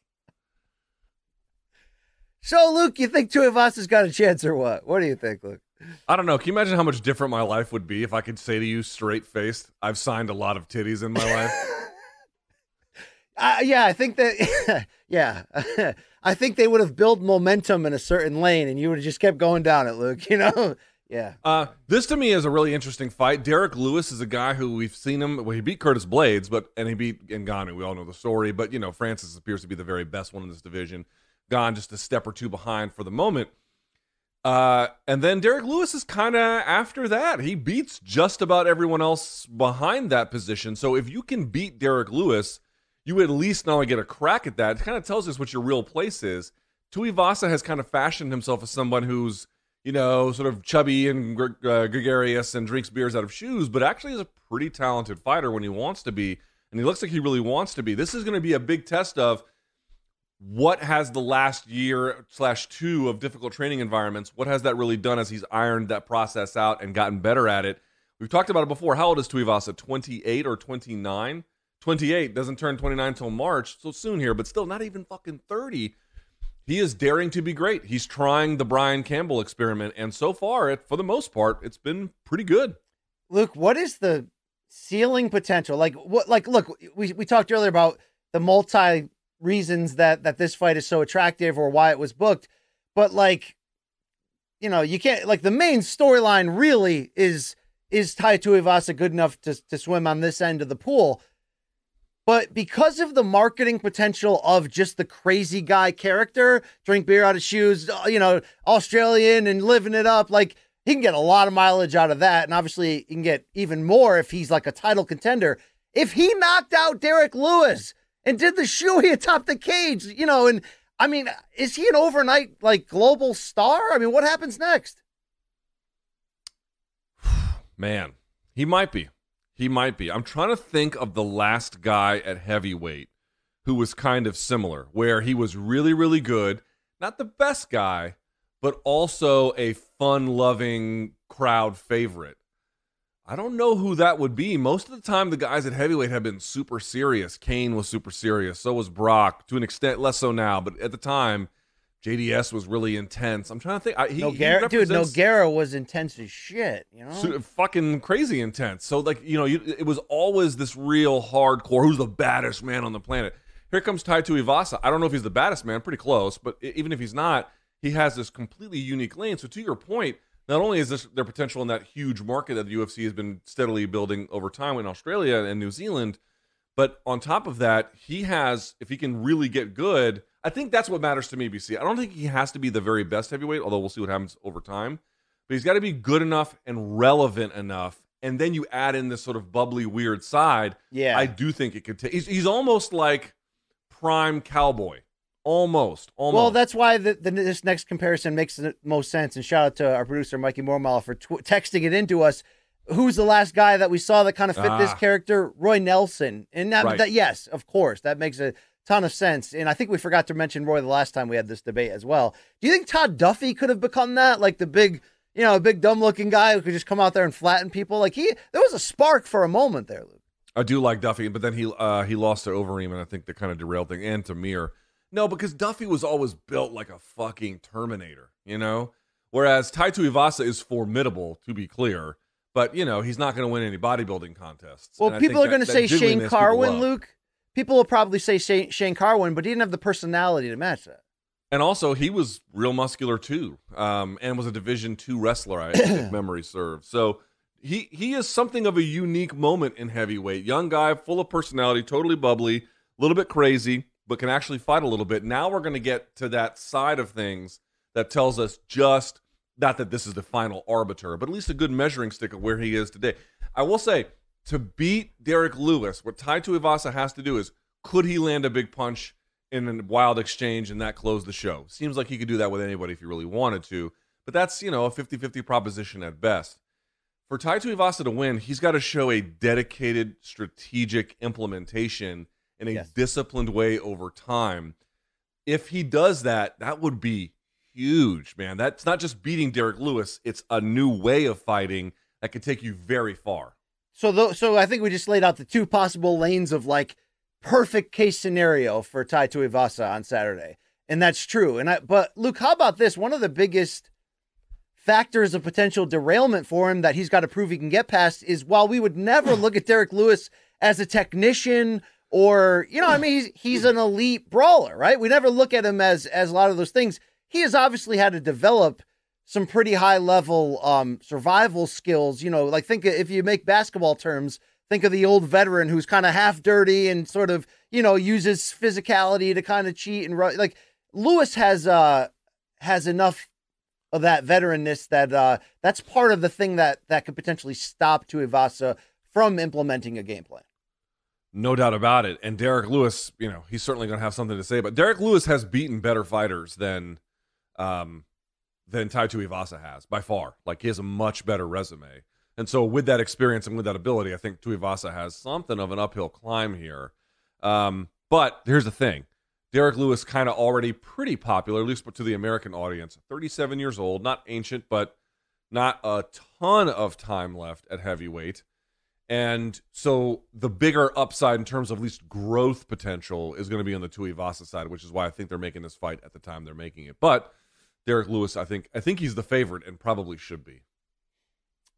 So, Luke, you think Tuivasa's got a chance or what? What do you think, Luke? I don't know. Can you imagine how much different my life would be if I could say to you straight-faced, I've signed a lot of titties in my life? uh, yeah, I think that, yeah. I think they would have built momentum in a certain lane, and you would have just kept going down it, Luke, you know? Yeah. Uh, this, to me, is a really interesting fight. Derek Lewis is a guy who we've seen him. Well, he beat Curtis Blaydes, but and he beat Ngannou. We all know the story. But, you know, Francis appears to be the very best one in this division. Gone just a step or two behind for the moment. Uh, and then Derek Lewis is kind of after that. He beats just about everyone else behind that position. So if you can beat Derek Lewis, you at least not only get a crack at that, it kind of tells us what your real place is. Tuivasa has kind of fashioned himself as someone who's, you know, sort of chubby and gre- uh, gregarious and drinks beers out of shoes, but actually is a pretty talented fighter when he wants to be. And he looks like he really wants to be. This is going to be a big test of what has the last year slash two of difficult training environments, what has that really done as he's ironed that process out and gotten better at it? We've talked about it before. How old is Tuivasa, twenty-eight or twenty-nine? twenty-eight, doesn't turn twenty-nine till March, so soon here, but still not even fucking thirty. He is daring to be great. He's trying the Brian Campbell experiment, and so far, it, for the most part, it's been pretty good. Luke, what is the ceiling potential? Like, what? Like, look, we, we talked earlier about the multi- reasons that that this fight is so attractive or why it was booked, but like, you know, you can't, like, the main storyline really is is Tai Tuivasa good enough to, to swim on this end of the pool? But because of the marketing potential of just the crazy guy character, drink beer out of shoes, you know, Australian and living it up, like, he can get a lot of mileage out of that, and obviously he can get even more if he's like a title contender. If he knocked out Derek Lewis and did the shoey atop the cage, you know, and I mean, is he an overnight, like, global star? I mean, what happens next? Man, he might be. He might be. I'm trying to think of the last guy at heavyweight who was kind of similar, where he was really, really good. Not the best guy, but also a fun-loving crowd favorite. I don't know who that would be. Most of the time, the guys at heavyweight have been super serious. Kane was super serious. So was Brock, to an extent, less so now. But at the time, J D S was really intense. I'm trying to think. I, he, Nogueira, he dude, Nogueira was intense as shit. You know, so, fucking crazy intense. So, like, you know, you, it was always this real hardcore, who's the baddest man on the planet? Here comes Tai Tuivasa. I don't know if he's the baddest man. Pretty close. But even if he's not, he has this completely unique lane. So to your point, not only is this their potential in that huge market that the U F C has been steadily building over time in Australia and New Zealand, but on top of that, he has, if he can really get good, I think that's what matters to me, B C. I don't think he has to be the very best heavyweight, although we'll see what happens over time, but he's got to be good enough and relevant enough and then you add in this sort of bubbly, weird side, yeah. I do think it could take... He's, he's almost like prime Cowboy. Almost. Almost. Well, that's why the, the, this next comparison makes the most sense. And shout out to our producer, Mikey Mormala, for tw- texting it into us. Who's the last guy that we saw that kind of fit ah. this character? Roy Nelson. And that, right. that, yes, of course. That makes a ton of sense. And I think we forgot to mention Roy the last time we had this debate as well. Do you think Todd Duffy could have become that? Like the big... You know, a big dumb-looking guy who could just come out there and flatten people. Like he, there was a spark for a moment there, Luke. I do like Duffy, but then he uh, he lost to Overeem, and I think that kind of derailed thing. And to Mir, no, because Duffy was always built like a fucking Terminator, you know. Whereas Tai Tuivasa is formidable, to be clear, but you know he's not going to win any bodybuilding contests. Well, and people are going to say Shane Carwin, Luke. People will probably say Shane, Shane Carwin, but he didn't have the personality to match that. And also, he was real muscular, too, um, and was a Division two wrestler, I think, memory serves. So he he is something of a unique moment in heavyweight. Young guy, full of personality, totally bubbly, a little bit crazy, but can actually fight a little bit. Now we're going to get to that side of things that tells us just, not that this is the final arbiter, but at least a good measuring stick of where he is today. I will say, to beat Derek Lewis, what Tai Tuivasa has to do is, could he land a big punch in a wild exchange, and that closed the show. Seems like he could do that with anybody if he really wanted to, but that's, you know, a fifty-fifty proposition at best. For Tai Tuivasa to win, he's got to show a dedicated, strategic implementation in a yes. disciplined way over time. If he does that, that would be huge, man. That's not just beating Derek Lewis, it's a new way of fighting that could take you very far. So, th- so I think we just laid out the two possible lanes of, like, perfect case scenario for Tai Tuivasa on Saturday. And that's true. And I, but Luke, how about this? One of the biggest factors of potential derailment for him that he's got to prove he can get past is while we would never look at Derek Lewis as a technician or, you know, I mean, he's, he's an elite brawler, right? We never look at him as, as a lot of those things. He has obviously had to develop some pretty high level um, survival skills. You know, like think if you make basketball terms, think of the old veteran who's kind of half dirty and sort of, you know, uses physicality to kind of cheat and run. Like Lewis has uh has enough of that veteranness that uh that's part of the thing that that could potentially stop Tuivasa from implementing a game plan. No doubt about it. And Derek Lewis, you know, he's certainly going to have something to say. But Derek Lewis has beaten better fighters than um than Tai Tuivasa has by far. Like he has a much better resume. And so with that experience and with that ability, I think Tuivasa has something of an uphill climb here. Um, but here's the thing. Derek Lewis kind of already pretty popular, at least to the American audience. thirty-seven years old, not ancient, but not a ton of time left at heavyweight. And so the bigger upside in terms of at least growth potential is going to be on the Tuivasa side, which is why I think they're making this fight at the time they're making it. But Derek Lewis, I think, I think he's the favorite and probably should be.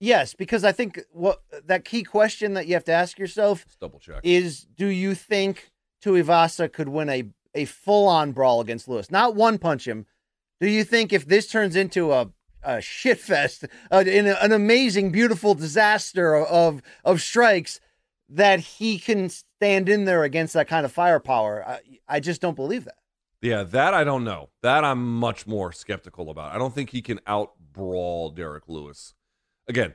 Yes, because I think what that key question that you have to ask yourself is, do you think Tuivasa could win a, a full-on brawl against Lewis? Not one-punch him. Do you think if this turns into a, a shitfest, an amazing, beautiful disaster of, of strikes, that he can stand in there against that kind of firepower? I, I just don't believe that. Yeah, that I don't know. That I'm much more skeptical about. I don't think he can out-brawl Derek Lewis. Again,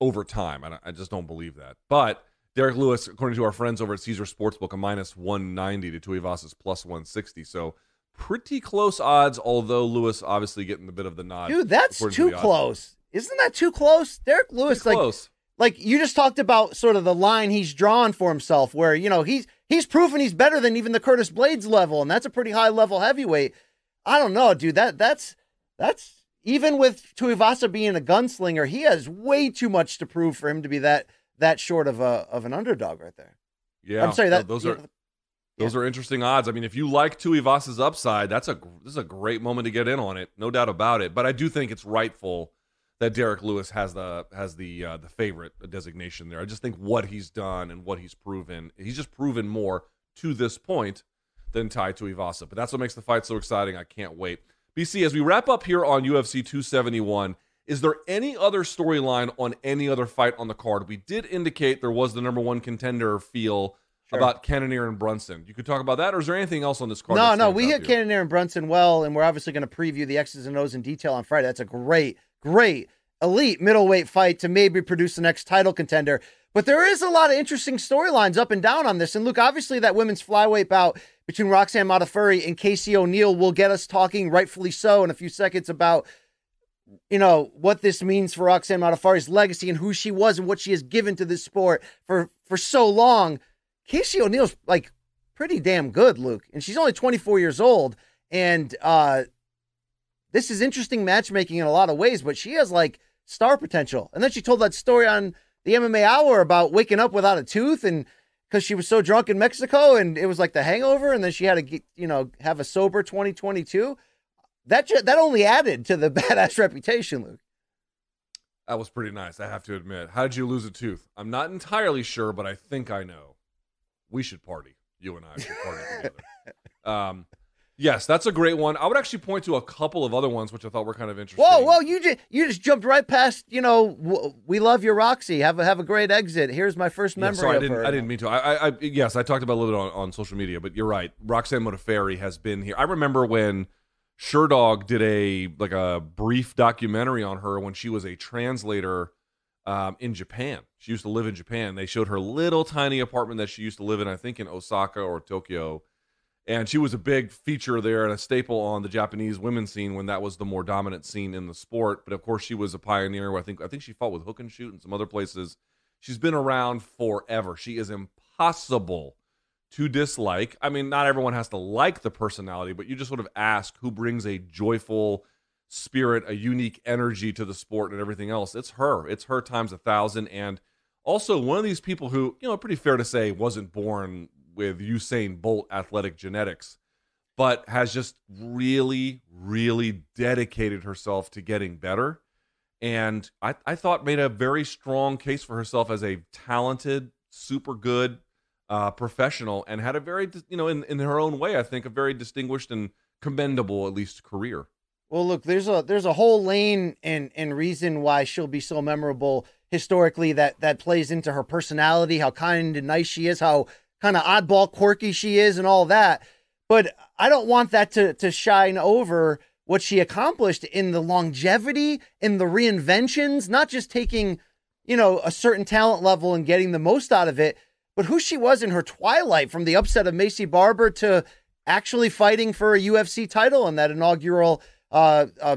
over time. I, I just don't believe that. But Derek Lewis, according to our friends over at Caesar Sportsbook, a minus one ninety to Tuivasa's plus one sixty. So pretty close odds, although Lewis obviously getting a bit of the nod. Dude, that's too close. Isn't that too close? Derek Lewis, like, close. like you just talked about sort of the line he's drawn for himself where, you know, he's he's proven he's better than even the Curtis Blaydes level, and that's a pretty high level heavyweight. I don't know, dude. That that's that's... Even with Tuivasa being a gunslinger, he has way too much to prove for him to be that that short of a of an underdog right there. Yeah, I'm sorry. That, those are know, those yeah. are interesting odds. I mean, if you like Tuivasa's upside, that's a this is a great moment to get in on it, no doubt about it. But I do think it's rightful that Derek Lewis has the has the uh, the favorite designation there. I just think what he's done and what he's proven, he's just proven more to this point than Tai Tuivasa. But that's what makes the fight so exciting. I can't wait. B C, as we wrap up here on U F C two seventy-one, is there any other storyline on any other fight on the card? We did indicate there was the number one contender feel sure. about Cannonier and Brunson. You could talk about that, or is there anything else on this card? No, no, we hit here? Cannonier and Brunson well, and we're obviously going to preview the X's and O's in detail on Friday. That's a great, great elite middleweight fight to maybe produce the next title contender. But there is a lot of interesting storylines up and down on this. And, Luke, obviously that women's flyweight bout between Roxanne Modafferi and Casey O'Neill will get us talking, rightfully so, in a few seconds about, you know, what this means for Roxanne Modafferi's legacy and who she was and what she has given to this sport for, for so long. Casey O'Neill's, like, pretty damn good, Luke. And she's only twenty-four years old. And uh, this is interesting matchmaking in a lot of ways, but she has, like, star potential. And then she told that story on the M M A Hour about waking up without a tooth, and because she was so drunk in Mexico and it was like the hangover, and then she had to get, you know, have a sober twenty twenty-two. That ju- that only added to the badass reputation, Luke. That was pretty nice, I have to admit. How did you lose a tooth? I'm not entirely sure, but I think I know. We should party. You and I should party together. Um, yes, that's a great one. I would actually point to a couple of other ones, which I thought were kind of interesting. Whoa, whoa, you just, you just jumped right past, you know, w- we love your Roxy. Have a, have a great exit. Here's my first memory yeah, sorry, of I didn't, her. I didn't mean to. I, I, yes, I talked about a little bit on, on social media, but you're right. Roxanne Modafferi has been here. I remember when Sherdog did a like a brief documentary on her when she was a translator um, in Japan. She used to live in Japan. They showed her little tiny apartment that she used to live in, I think in Osaka or Tokyo. And she was a big feature there and a staple on the Japanese women's scene when that was the more dominant scene in the sport. But of course, she was a pioneer. I think I think she fought with Hook and Shoot and some other places. She's been around forever. She is impossible to dislike. I mean, not everyone has to like the personality, but you just sort of ask who brings a joyful spirit, a unique energy to the sport and everything else. It's her. It's her times a thousand. And also one of these people who, you know, pretty fair to say wasn't born with Usain Bolt athletic genetics, but has just really, really dedicated herself to getting better. And I, I thought made a very strong case for herself as a talented, super good, Uh, professional, and had a very, you know, in, in her own way, I think, a very distinguished and commendable, at least, career. Well, look, there's a there's a whole lane and and reason why she'll be so memorable historically that that plays into her personality, how kind and nice she is, how kind of oddball, quirky she is, and all that. But I don't want that to to shine over what she accomplished in the longevity, in the reinventions, not just taking, you know, a certain talent level and getting the most out of it, but who she was in her twilight, from the upset of Macy Barber to actually fighting for a U F C title in that inaugural uh, uh,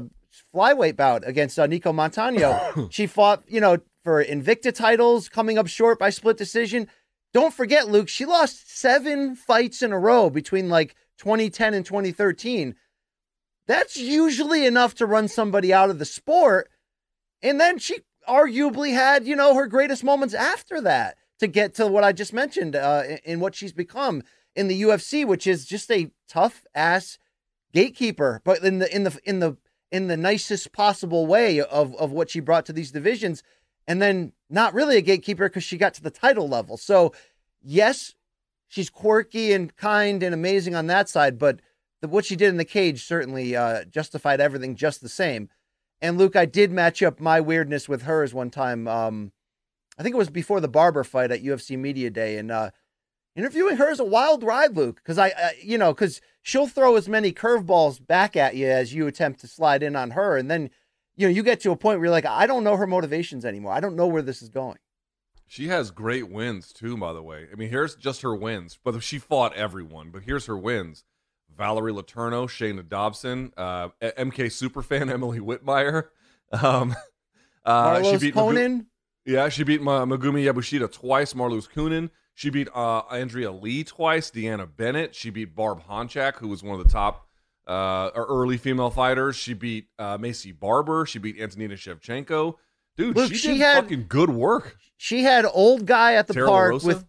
flyweight bout against uh, Nico Montaño. She fought, you know, for Invicta titles, coming up short by split decision. Don't forget, Luke, she lost seven fights in a row between like twenty ten and twenty thirteen. That's usually enough to run somebody out of the sport. And then she arguably had, you know, her greatest moments after that, to get to what I just mentioned uh, in, in what she's become in the U F C, which is just a tough ass gatekeeper, but in the, in the, in the, in the nicest possible way of, of what she brought to these divisions. And then not really a gatekeeper, 'cause she got to the title level. So yes, she's quirky and kind and amazing on that side, but the, what she did in the cage certainly uh, justified everything just the same. And Luke, I did match up my weirdness with hers one time. Um, I think it was before the Barber fight at U F C Media Day, and uh, interviewing her is a wild ride, Luke, because I, I, you know, because she'll throw as many curveballs back at you as you attempt to slide in on her, and then, you know, you get to a point where you're like, I don't know her motivations anymore. I don't know where this is going. She has great wins too, by the way. I mean, here's just her wins, but she fought everyone. But here's her wins: Valerie Letourneau, Shayna Dobson, uh, M K Superfan Emily Whitmire, um, uh, Marlos she beat Conan. Mabu- Yeah, she beat Megumi Yabushita twice, Marluz Kunin. She beat uh, Andrea Lee twice, Deanna Bennett. She beat Barb Honchak, who was one of the top uh, early female fighters. She beat uh, Macy Barber. She beat Antonina Shevchenko. Dude, Luke, she, she did had, fucking good work. She had old guy at the Tara park LaRosa? with,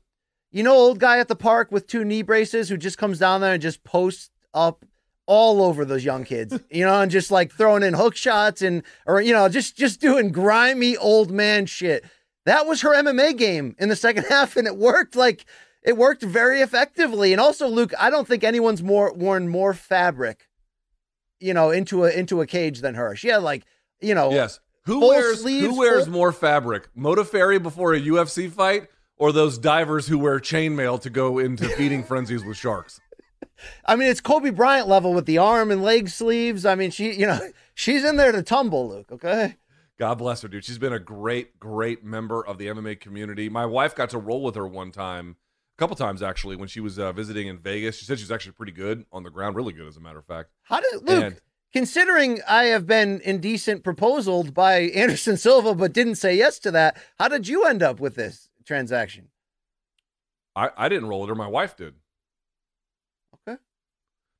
you know, old guy at the park with two knee braces who just comes down there and just posts up all over those young kids, you know, and just like throwing in hook shots and, or, you know, just, just doing grimy old man shit. That was her M M A game in the second half. And it worked like it worked very effectively. And also, Luke, I don't think anyone's more worn more fabric, you know, into a, into a cage than her. She had like, you know, yes. Who wears, sleeves, who wears full... more fabric? Modafferi before a U F C fight, or those divers who wear chainmail to go into feeding frenzies with sharks? I mean, it's Kobe Bryant level with the arm and leg sleeves. I mean, she, you know, she's in there to tumble, Luke. Okay. God bless her, dude. She's been a great, great member of the M M A community. My wife got to roll with her one time, a couple times actually, when she was uh, visiting in Vegas. She said she's actually pretty good on the ground, really good, as a matter of fact. How did Luke? And, considering I have been indecent proposaled by Anderson Silva, but didn't say yes to that, how did you end up with this transaction? I, I didn't roll with her. My wife did. Okay.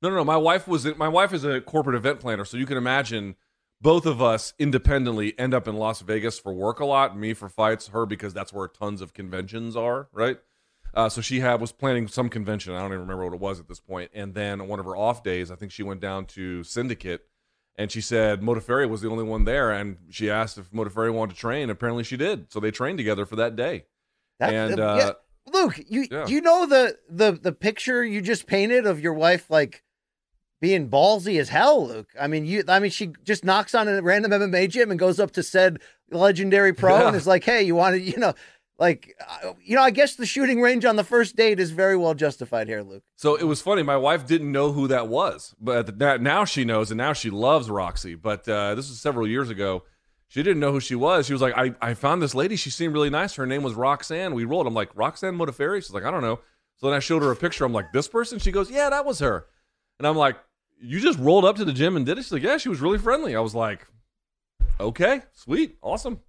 No, no, no. My wife was my wife is a corporate event planner, so you can imagine. Both of us independently end up in Las Vegas for work a lot. Me for fights, her because that's where tons of conventions are, right? Uh, so she had was planning some convention. I don't even remember what it was at this point. And then on one of her off days, I think she went down to Syndicate, and she said Modafferi was the only one there, and she asked if Modafferi wanted to train. Apparently, she did. So they trained together for that day. That, and uh, yeah. Luke, you yeah. you know the the the picture you just painted of your wife, like, being ballsy as hell, Luke. I mean, you. I mean, she just knocks on a random M M A gym and goes up to said legendary pro yeah. and is like, "Hey, you want to, you know, like, you know." I guess the shooting range on the first date is very well justified here, Luke. So it was funny. My wife didn't know who that was, but now she knows, and now she loves Roxy. But uh, this was several years ago. She didn't know who she was. She was like, "I, I found this lady. She seemed really nice. Her name was Roxanne. We rolled." I'm like, "Roxanne Modafferi?" She's like, "I don't know." So then I showed her a picture. I'm like, "This person?" She goes, "Yeah, that was her." And I'm like, "You just rolled up to the gym and did it?" She's like, "Yeah, she was really friendly." I was like, "Okay, sweet, awesome."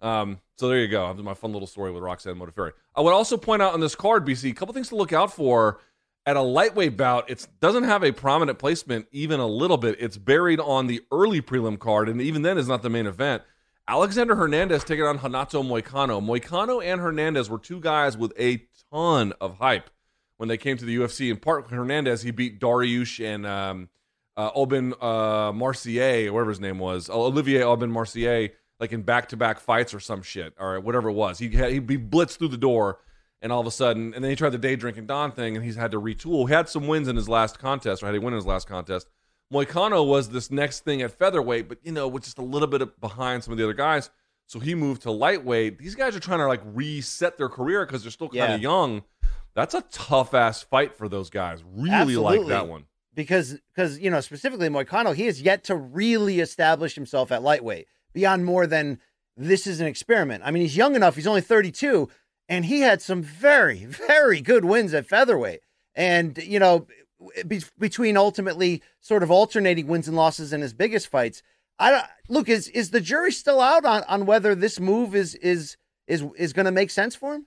Um, so there you go. That was my fun little story with Roxanne Modafferi. I would also point out on this card, B C, a couple things to look out for. At a lightweight bout, it doesn't have a prominent placement even a little bit. It's buried on the early prelim card, and even then is not the main event. Alexander Hernandez taking on Renato Moicano. Moicano and Hernandez were two guys with a ton of hype when they came to the U F C. In part, Hernandez, he beat Dariush and um, uh, Aubin uh, Marcier, whatever his name was, Olivier Aubin Marcier, like in back-to-back fights or some shit, or whatever it was. He had, he'd be blitzed through the door, and all of a sudden, and then he tried the day drink and Don thing, and he's had to retool. He had some wins in his last contest, or had a win in his last contest. Moicano was this next thing at featherweight, but, you know, was just a little bit behind some of the other guys, so he moved to lightweight. These guys are trying to, like, reset their career because they're still kind of yeah. young. That's a tough-ass fight for those guys. Really Absolutely. Like that one. Because, because you know, specifically Moicano, he has yet to really establish himself at lightweight beyond more than this is an experiment. I mean, he's young enough. He's only thirty-two, and he had some very, very good wins at featherweight. And, you know, be- between ultimately sort of alternating wins and losses in his biggest fights, I don't, Luke, is, is the jury still out on, on whether this move is is is is going to make sense for him?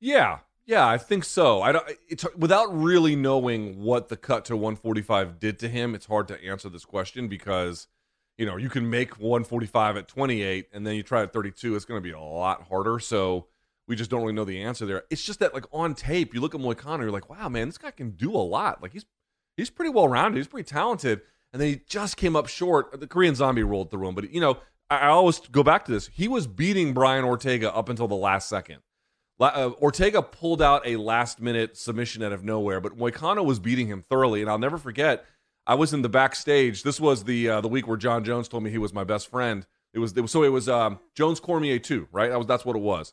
Yeah, yeah, I think so. I don't. It's without really knowing what the cut to one forty-five did to him. It's hard to answer this question because, you know, you can make one forty-five at twenty-eight and then you try at thirty-two. It's going to be a lot harder. So we just don't really know the answer there. It's just that, like, on tape, you look at Moicano, you're like, wow, man, this guy can do a lot. Like, he's he's pretty well rounded. He's pretty talented. And then he just came up short. The Korean Zombie rolled through him. But, you know, I, I always go back to this. He was beating Brian Ortega up until the last second. Uh, Ortega pulled out a last-minute submission out of nowhere, but Moicano was beating him thoroughly, and I'll never forget, I was in the backstage. This was the uh, the week where John Jones told me he was my best friend. It was, it was so it was um, Jones-Cormier two, right? That was, that's what it was.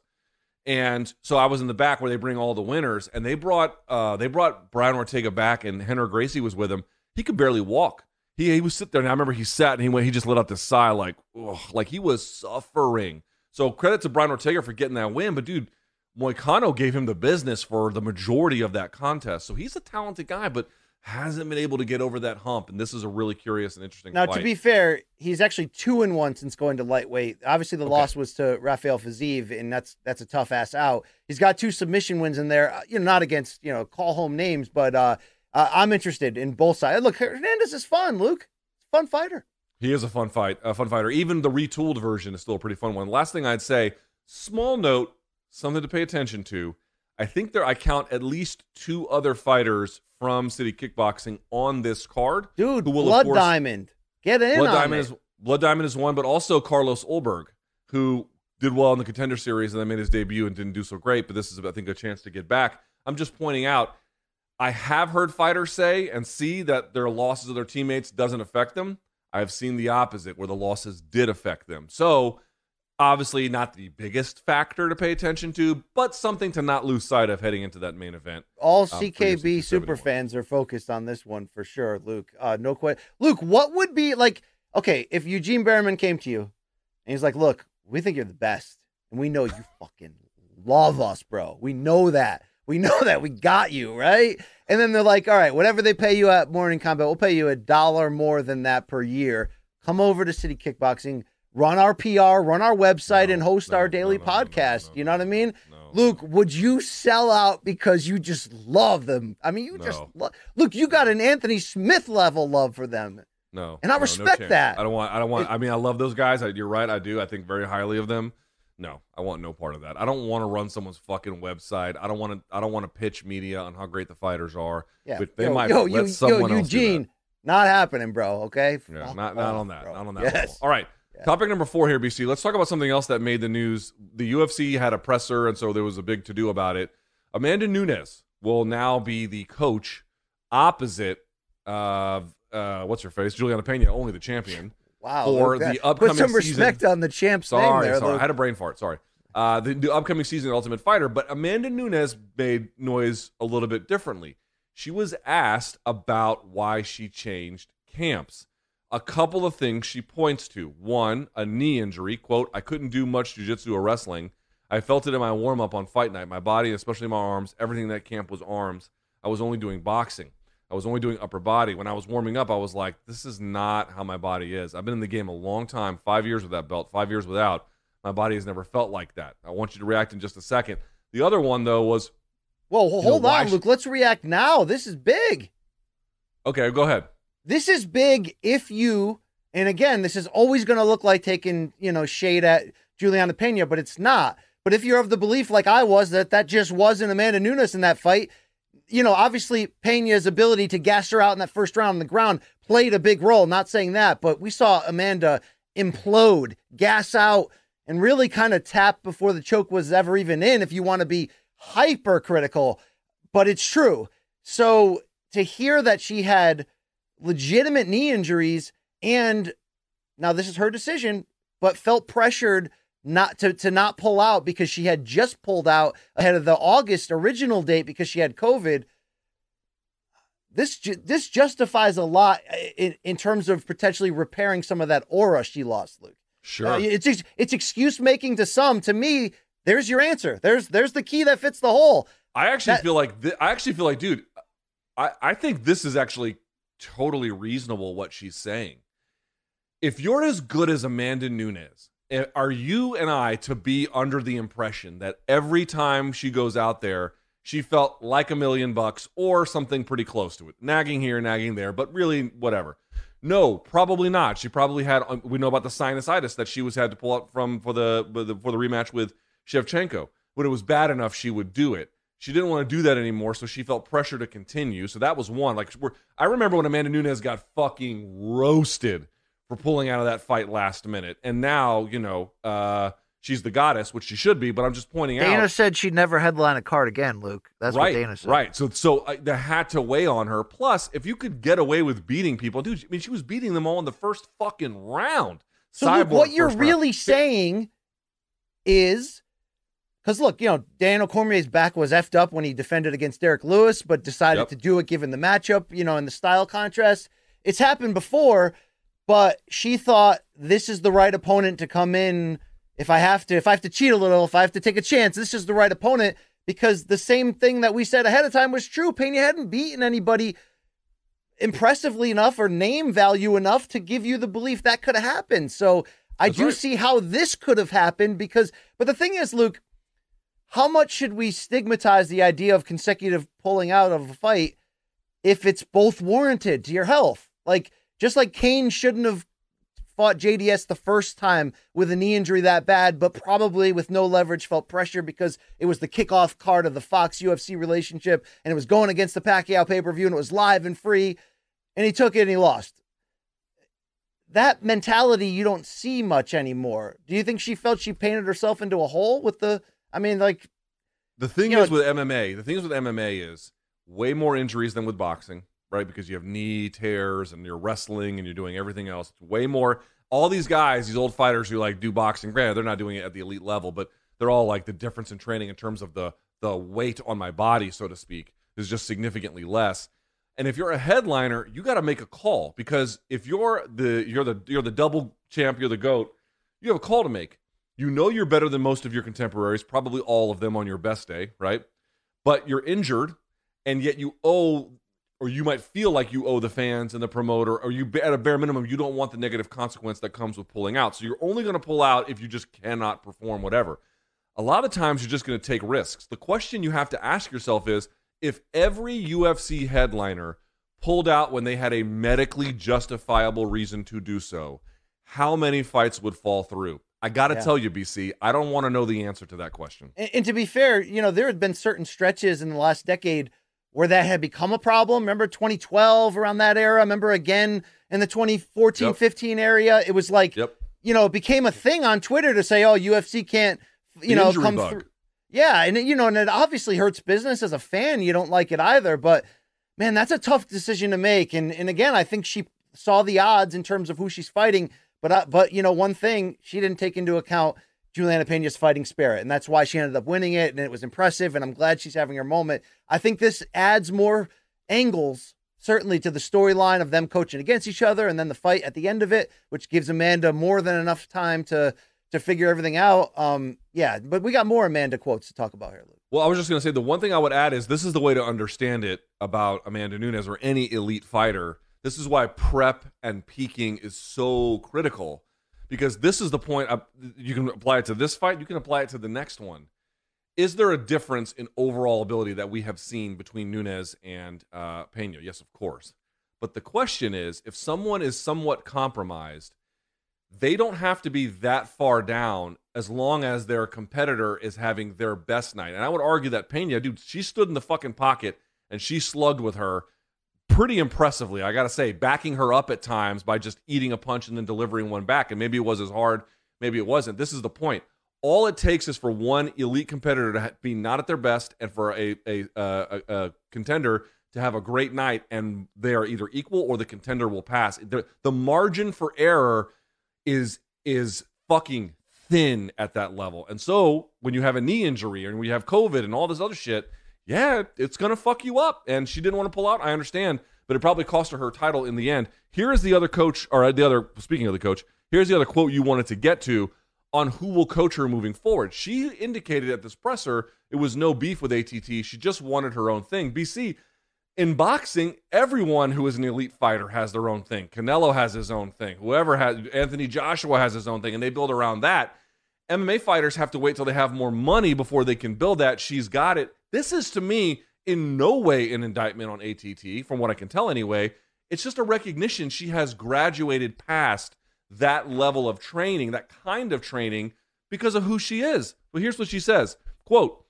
And so I was in the back where they bring all the winners, and they brought uh, they brought Brian Ortega back, and Henry Gracie was with him. He could barely walk. He he was sitting there, and I remember he sat, and he went. He just let out this sigh, like, ugh, like he was suffering. So credit to Brian Ortega for getting that win, but dude, Moicano gave him the business for the majority of that contest. So he's a talented guy, but hasn't been able to get over that hump, and this is a really curious and interesting now, fight. To be fair, he's actually two and one since going to lightweight. Obviously, the okay. loss was to Rafael Fiziev, and that's that's a tough ass out. He's got two submission wins in there. You know, not against you know call home names, but uh, uh, I'm interested in both sides. Look, Hernandez is fun, Luke. Fun fighter. He is a fun fight, a fun fighter. Even the retooled version is still a pretty fun one. Last thing I'd say, small note, something to pay attention to. I think there I count at least two other fighters from City Kickboxing on this card. Dude, who will, Blood of course, Diamond. Get in Blood on Diamond it. Is, Blood Diamond is one, but also Carlos Ulberg, who did well in the Contender Series and then made his debut and didn't do so great, but this is, I think, a chance to get back. I'm just pointing out, I have heard fighters say and see that their losses of their teammates doesn't affect them. I've seen the opposite, where the losses did affect them. So, obviously not the biggest factor to pay attention to, but something to not lose sight of heading into that main event. All um, C K B super fans are focused on this one for sure, Luke. Uh, no question. Luke, what would be like, okay, if Eugene Berryman came to you and he's like, look, we think you're the best, and we know you fucking love us, bro. We know that. We know that. We got you, right? And then they're like, all right, whatever they pay you at Morning Kombat, we'll pay you a dollar more than that per year. Come over to City Kickboxing. Run our P R, run our website, no, and host no, our daily no, no, podcast. No, no, no, you know what I mean? No, Luke, would you sell out because you just love them? I mean, you no. just lo- Luke, you got an Anthony Smith level love for them. No, and I no, respect no that. I don't want. I don't want. It, I mean, I love those guys. I, you're right. I do. I think very highly of them. No, I want no part of that. I don't want to run someone's fucking website. I don't want to. I don't want to pitch media on how great the fighters are. Yeah, but they yo, might yo, let you, someone yo, Eugene, else do that. Not happening, bro. Okay. Yeah, not not on that. Bro. Not on that. Yes. Level. All right. Yeah. Topic number four here, B C. Let's talk about something else that made the news. The U F C had a presser, and so there was a big to-do about it. Amanda Nunes will now be the coach opposite of, uh, what's her face, Julianna Peña, only the champion. Wow. For okay. the upcoming season. Put some respect season. On the champ's sorry, name there. Sorry, though. I had a brain fart. Sorry. Uh, the, the upcoming season of Ultimate Fighter. But Amanda Nunes made noise a little bit differently. She was asked about why she changed camps. A couple of things she points to. One, a knee injury. Quote, I couldn't do much jiu-jitsu or wrestling. I felt it in my warm-up on fight night. My body, especially my arms, everything in that camp was arms. I was only doing boxing. I was only doing upper body. When I was warming up, I was like, this is not how my body is. I've been in the game a long time, five years with that belt, five years without. My body has never felt like that. I want you to react in just a second. The other one, though, was... Whoa, well, hold know, on, Luke. She- Let's react now. This is big. Okay, go ahead. This is big if you, and again, this is always going to look like taking, you know, shade at Julianna Peña, but it's not. But if you're of the belief, like I was, that that just wasn't Amanda Nunes in that fight, you know, obviously Peña's ability to gas her out in that first round on the ground played a big role, not saying that, but we saw Amanda implode, gas out, and really kind of tap before the choke was ever even in, if you want to be hypercritical. But it's true. So to hear that she had legitimate knee injuries, and now this is her decision, but felt pressured not to to not pull out because she had just pulled out ahead of the August original date because she had COVID. This ju- this justifies a lot in, in terms of potentially repairing some of that aura she lost, Luke. Sure, uh, it's it's excuse making to some. To me, there's your answer. There's there's the key that fits the hole. I actually that, feel like th- I actually feel like, dude, I I think this is actually totally reasonable what she's saying. If you're as good as Amanda Nunes, are you and I to be under the impression that every time she goes out there, she felt like a million bucks or something pretty close to it? Nagging here, nagging there, but really whatever. No, probably not. She probably had, we know about the sinusitis that she was had to pull up from for the, for the, for the rematch with Shevchenko. When it was bad enough, she would do it. She didn't want to do that anymore, so she felt pressure to continue. So that was one. Like we're, I remember when Amanda Nunes got fucking roasted for pulling out of that fight last minute. And now, you know, uh, she's the goddess, which she should be, but I'm just pointing Dana out. Dana said she'd never headline a card again, Luke. That's right, what Dana said. Right, so so uh, that had to weigh on her. Plus, if you could get away with beating people, dude, I mean, she was beating them all in the first fucking round. So Cyborg, Luke, what you're really round. saying is... Because, look, you know, Daniel Cormier's back was effed up when he defended against Derek Lewis, but decided yep. to do it given the matchup, you know, and the style contrast. It's happened before, but she thought this is the right opponent to come in if I have to, if I have to cheat a little, if I have to take a chance. This is the right opponent because the same thing that we said ahead of time was true. Peña hadn't beaten anybody impressively enough or name value enough to give you the belief that could have happened. So I That's do right. see how this could have happened because, but the thing is, Luke, how much should we stigmatize the idea of consecutive pulling out of a fight if it's both warranted to your health? Like, just like Kane shouldn't have fought J D S the first time with a knee injury that bad, but probably with no leverage felt pressure because it was the kickoff card of the Fox U F C relationship and it was going against the Pacquiao pay-per-view and it was live and free and he took it and he lost. That mentality you don't see much anymore. Do you think she felt she painted herself into a hole with the, I mean, like. The thing is know, with MMA, the thing is with MMA is way more injuries than with boxing. Right, because you have knee tears and you're wrestling and you're doing everything else. It's way more. All these guys, these old fighters who like do boxing, granted they're not doing it at the elite level, but they're all like the difference in training in terms of the the weight on my body, so to speak, is just significantly less. And if you're a headliner, you got to make a call because if you're the you're the you're the double champ, you're the GOAT, you have a call to make. You know you're better than most of your contemporaries, probably all of them on your best day, right? But you're injured, and yet you owe. Or you might feel like you owe the fans and the promoter, or you, at a bare minimum, you don't want the negative consequence that comes with pulling out. So you're only going to pull out if you just cannot perform whatever. A lot of times you're just going to take risks. The question you have to ask yourself is, if every U F C headliner pulled out when they had a medically justifiable reason to do so, how many fights would fall through? I got to yeah. tell you, B C, I don't want to know the answer to that question. And, and to be fair, you know, there had been certain stretches in the last decade where that had become a problem. Remember twenty twelve, around that era? Remember again in the twenty fourteen fifteen yep. area? It was like, yep. you know, it became a thing on Twitter to say, oh, U F C can't, you the know, come bug. through. Yeah, and, you know, and it obviously hurts business. As a fan, you don't like it either. But, man, that's a tough decision to make. And, and again, I think she saw the odds in terms of who she's fighting. But, uh, but you know, one thing, she didn't take into account Julianna Peña's fighting spirit, and that's why she ended up winning it, and it was impressive, and I'm glad she's having her moment. I think this adds more angles, certainly, to the storyline of them coaching against each other, and then the fight at the end of it, which gives Amanda more than enough time to to figure everything out. Um, yeah, but we got more Amanda quotes to talk about here, Luke. Well, I was just going to say, the one thing I would add is this is the way to understand it about Amanda Nunes or any elite fighter. This is why prep and peaking is so critical. Because this is the point, uh, you can apply it to this fight, you can apply it to the next one. Is there a difference in overall ability that we have seen between Nunes and uh, Peña? Yes, of course. But the question is, if someone is somewhat compromised, they don't have to be that far down as long as their competitor is having their best night. And I would argue that Peña, dude, she stood in the fucking pocket and she slugged with her pretty impressively, I got to say, backing her up at times by just eating a punch and then delivering one back. And maybe it was as hard, maybe it wasn't. This is the point. All it takes is for one elite competitor to be not at their best and for a, a, a, a contender to have a great night, and they are either equal or the contender will pass. The, the margin for error is, is fucking thin at that level. And so when you have a knee injury and when you have COVID and all this other shit, yeah, it's going to fuck you up. And she didn't want to pull out, I understand, but it probably cost her her title in the end. Here is the other coach, or the other, speaking of the coach, here's the other quote you wanted to get to on who will coach her moving forward. She indicated at this presser it was no beef with A T T. She just wanted her own thing. B C, in boxing, everyone who is an elite fighter has their own thing. Canelo has his own thing. Whoever has, Anthony Joshua has his own thing, and they build around that. M M A fighters have to wait till they have more money before they can build that. She's got it. This is, to me, in no way an indictment on A T T, from what I can tell anyway. It's just a recognition she has graduated past that level of training, that kind of training, because of who she is. But here's what she says, quote,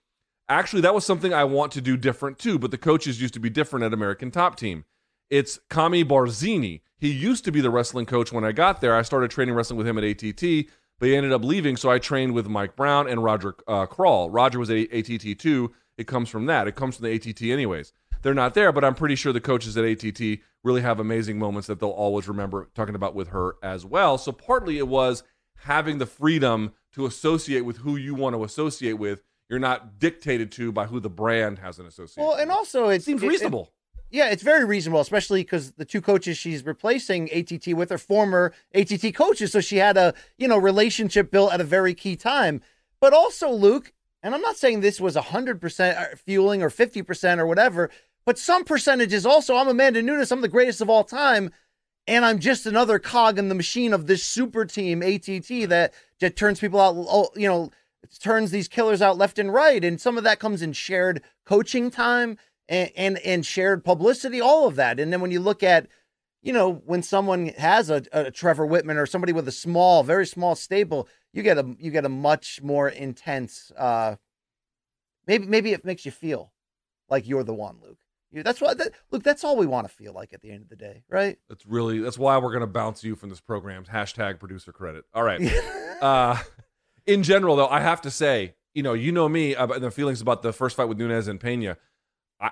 actually, that was something I want to do different too, but the coaches used to be different at American Top Team. It's Kami Barzini. He used to be the wrestling coach when I got there. I started training wrestling with him at A T T, but he ended up leaving, so I trained with Mike Brown and Roger uh, Kroll. Roger was at A T T too. It comes from that. It comes from the A T T anyways. They're not there, but I'm pretty sure the coaches at A T T really have amazing moments that they'll always remember talking about with her as well. So partly it was having the freedom to associate with who you want to associate with. You're not dictated to by who the brand has an association. Well, and also it seems reasonable. It, it, yeah, it's very reasonable, especially because the two coaches she's replacing A T T with are former A T T coaches. So she had a, you know, relationship built at a very key time. But also, Luke, and I'm not saying this was one hundred percent fueling or fifty percent or whatever, but but some percentages also, I'm Amanda Nunes, I'm the greatest of all time, and I'm just another cog in the machine of this super team, A T T, that, that turns people out, you know, turns these killers out left and right. And some of that comes in shared coaching time and, and, and shared publicity, all of that. And then when you look at, you know, when someone has a, a Trevor Whitman or somebody with a small, very small staple, you get a, you get a much more intense, uh, maybe, maybe it makes you feel like you're the one, Luke. You, that's what, that, Luke, that's all we want to feel like at the end of the day, right? That's really, that's why we're going to bounce you from this program. Hashtag producer credit. All right. uh, In general, though, I have to say, you know, you know me, uh, the feelings about the first fight with Nunes and Peña. I,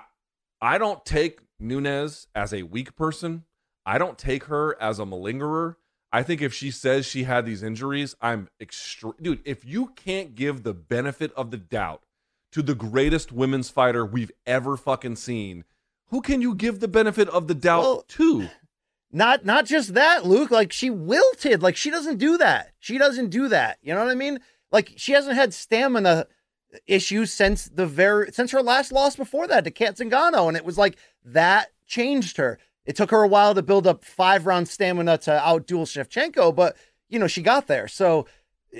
I don't take Nunes as a weak person. I don't take her as a malingerer. I think if she says she had these injuries, I'm extreme. Dude, if you can't give the benefit of the doubt to the greatest women's fighter we've ever fucking seen, who can you give the benefit of the doubt well, to? Not not just that, Luke. Like, she wilted. Like, she doesn't do that. She doesn't do that. You know what I mean? Like, she hasn't had stamina issues since the very since her last loss before that to Khamzat Chimaev, and it was like that changed her. It took her a while to build up five round stamina to outduel Shevchenko, but you know she got there. So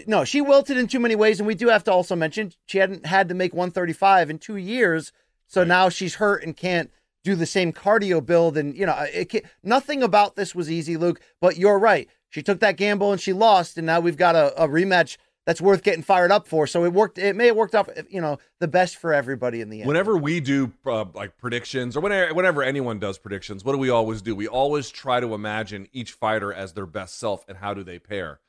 no, she wilted in too many ways, and we do have to also mention she hadn't had to make one thirty-five in two years, so now she's hurt and can't do the same cardio build. And, you know, it nothing about this was easy, Luke, but you're right. She took that gamble and she lost. And now we've got a, a rematch that's worth getting fired up for. So it worked. It may have worked out, you know, the best for everybody in the end. Whenever we do uh, like predictions or whenever, whenever anyone does predictions, what do we always do? We always try to imagine each fighter as their best self and how do they pair.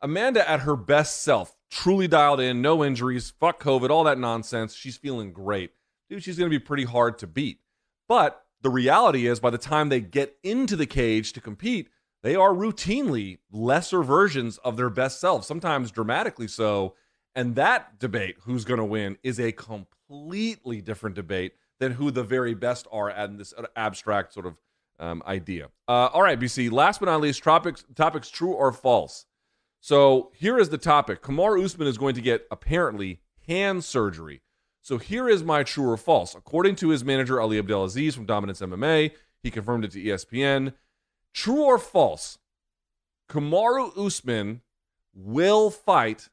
Amanda at her best self, truly dialed in, no injuries, fuck COVID, all that nonsense. She's feeling great. Dude, she's going to be pretty hard to beat. But the reality is by the time they get into the cage to compete, they are routinely lesser versions of their best selves, sometimes dramatically so. And that debate, who's going to win, is a completely different debate than who the very best are at this abstract sort of um, idea. Uh, all right, B C, last but not least, topics, topics true or false. So here is the topic. Kamaru Usman is going to get, apparently, hand surgery. So here is my true or false. According to his manager, Ali Abdelaziz from Dominance M M A, he confirmed it to E S P N. True or false, Kamaru Usman will fight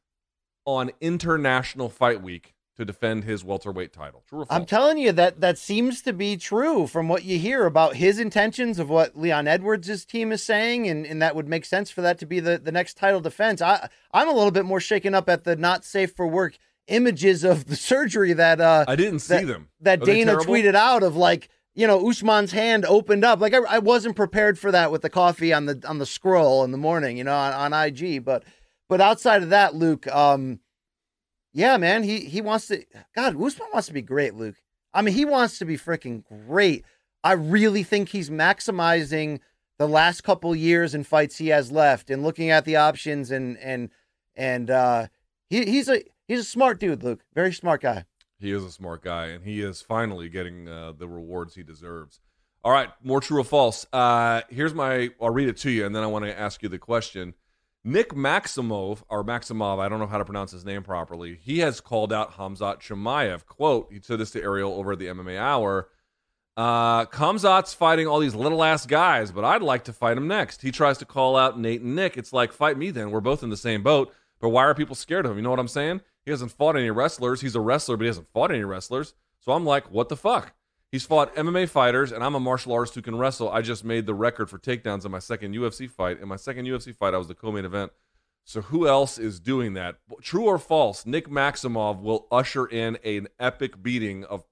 on International Fight Week to defend his welterweight title. True or false? I'm telling you that that seems to be true from what you hear about his intentions of what Leon Edwards' team is saying, and, and that would make sense for that to be the, the next title defense. I, I'm a little bit more shaken up at the not safe for work images of the surgery that uh I didn't see that, them that Are Dana tweeted out of, like, you know, Usman's hand opened up. Like, I, I wasn't prepared for that with the coffee on the on the scroll in the morning, you know, on, on I G. But but outside of that, Luke, um yeah, man, he he wants to God, Usman wants to be great, Luke. I mean, he wants to be freaking great. I really think he's maximizing the last couple years and fights he has left and looking at the options and and and uh he, he's a He's a smart dude, Luke. Very smart guy. He is a smart guy, and he is finally getting uh, the rewards he deserves. All right, more true or false. Uh, here's my, I'll read it to you, and then I want to ask you the question. Nick Maximov, or Maximov, I don't know how to pronounce his name properly, he has called out Khamzat Chimaev. Quote, he said this to Ariel over at the M M A Hour. Uh, Khamzat's fighting all these little-ass guys, but I'd like to fight him next. He tries to call out Nate and Nick. It's like, fight me then. We're both in the same boat, but why are people scared of him? You know what I'm saying? He hasn't fought any wrestlers. He's a wrestler, but he hasn't fought any wrestlers. So I'm like, what the fuck? He's fought M M A fighters, and I'm a martial artist who can wrestle. I just made the record for takedowns in my second U F C fight. In my second U F C fight, I was the co-main event. So who else is doing that? True or false, Nick Maximov will usher in an epic beating of,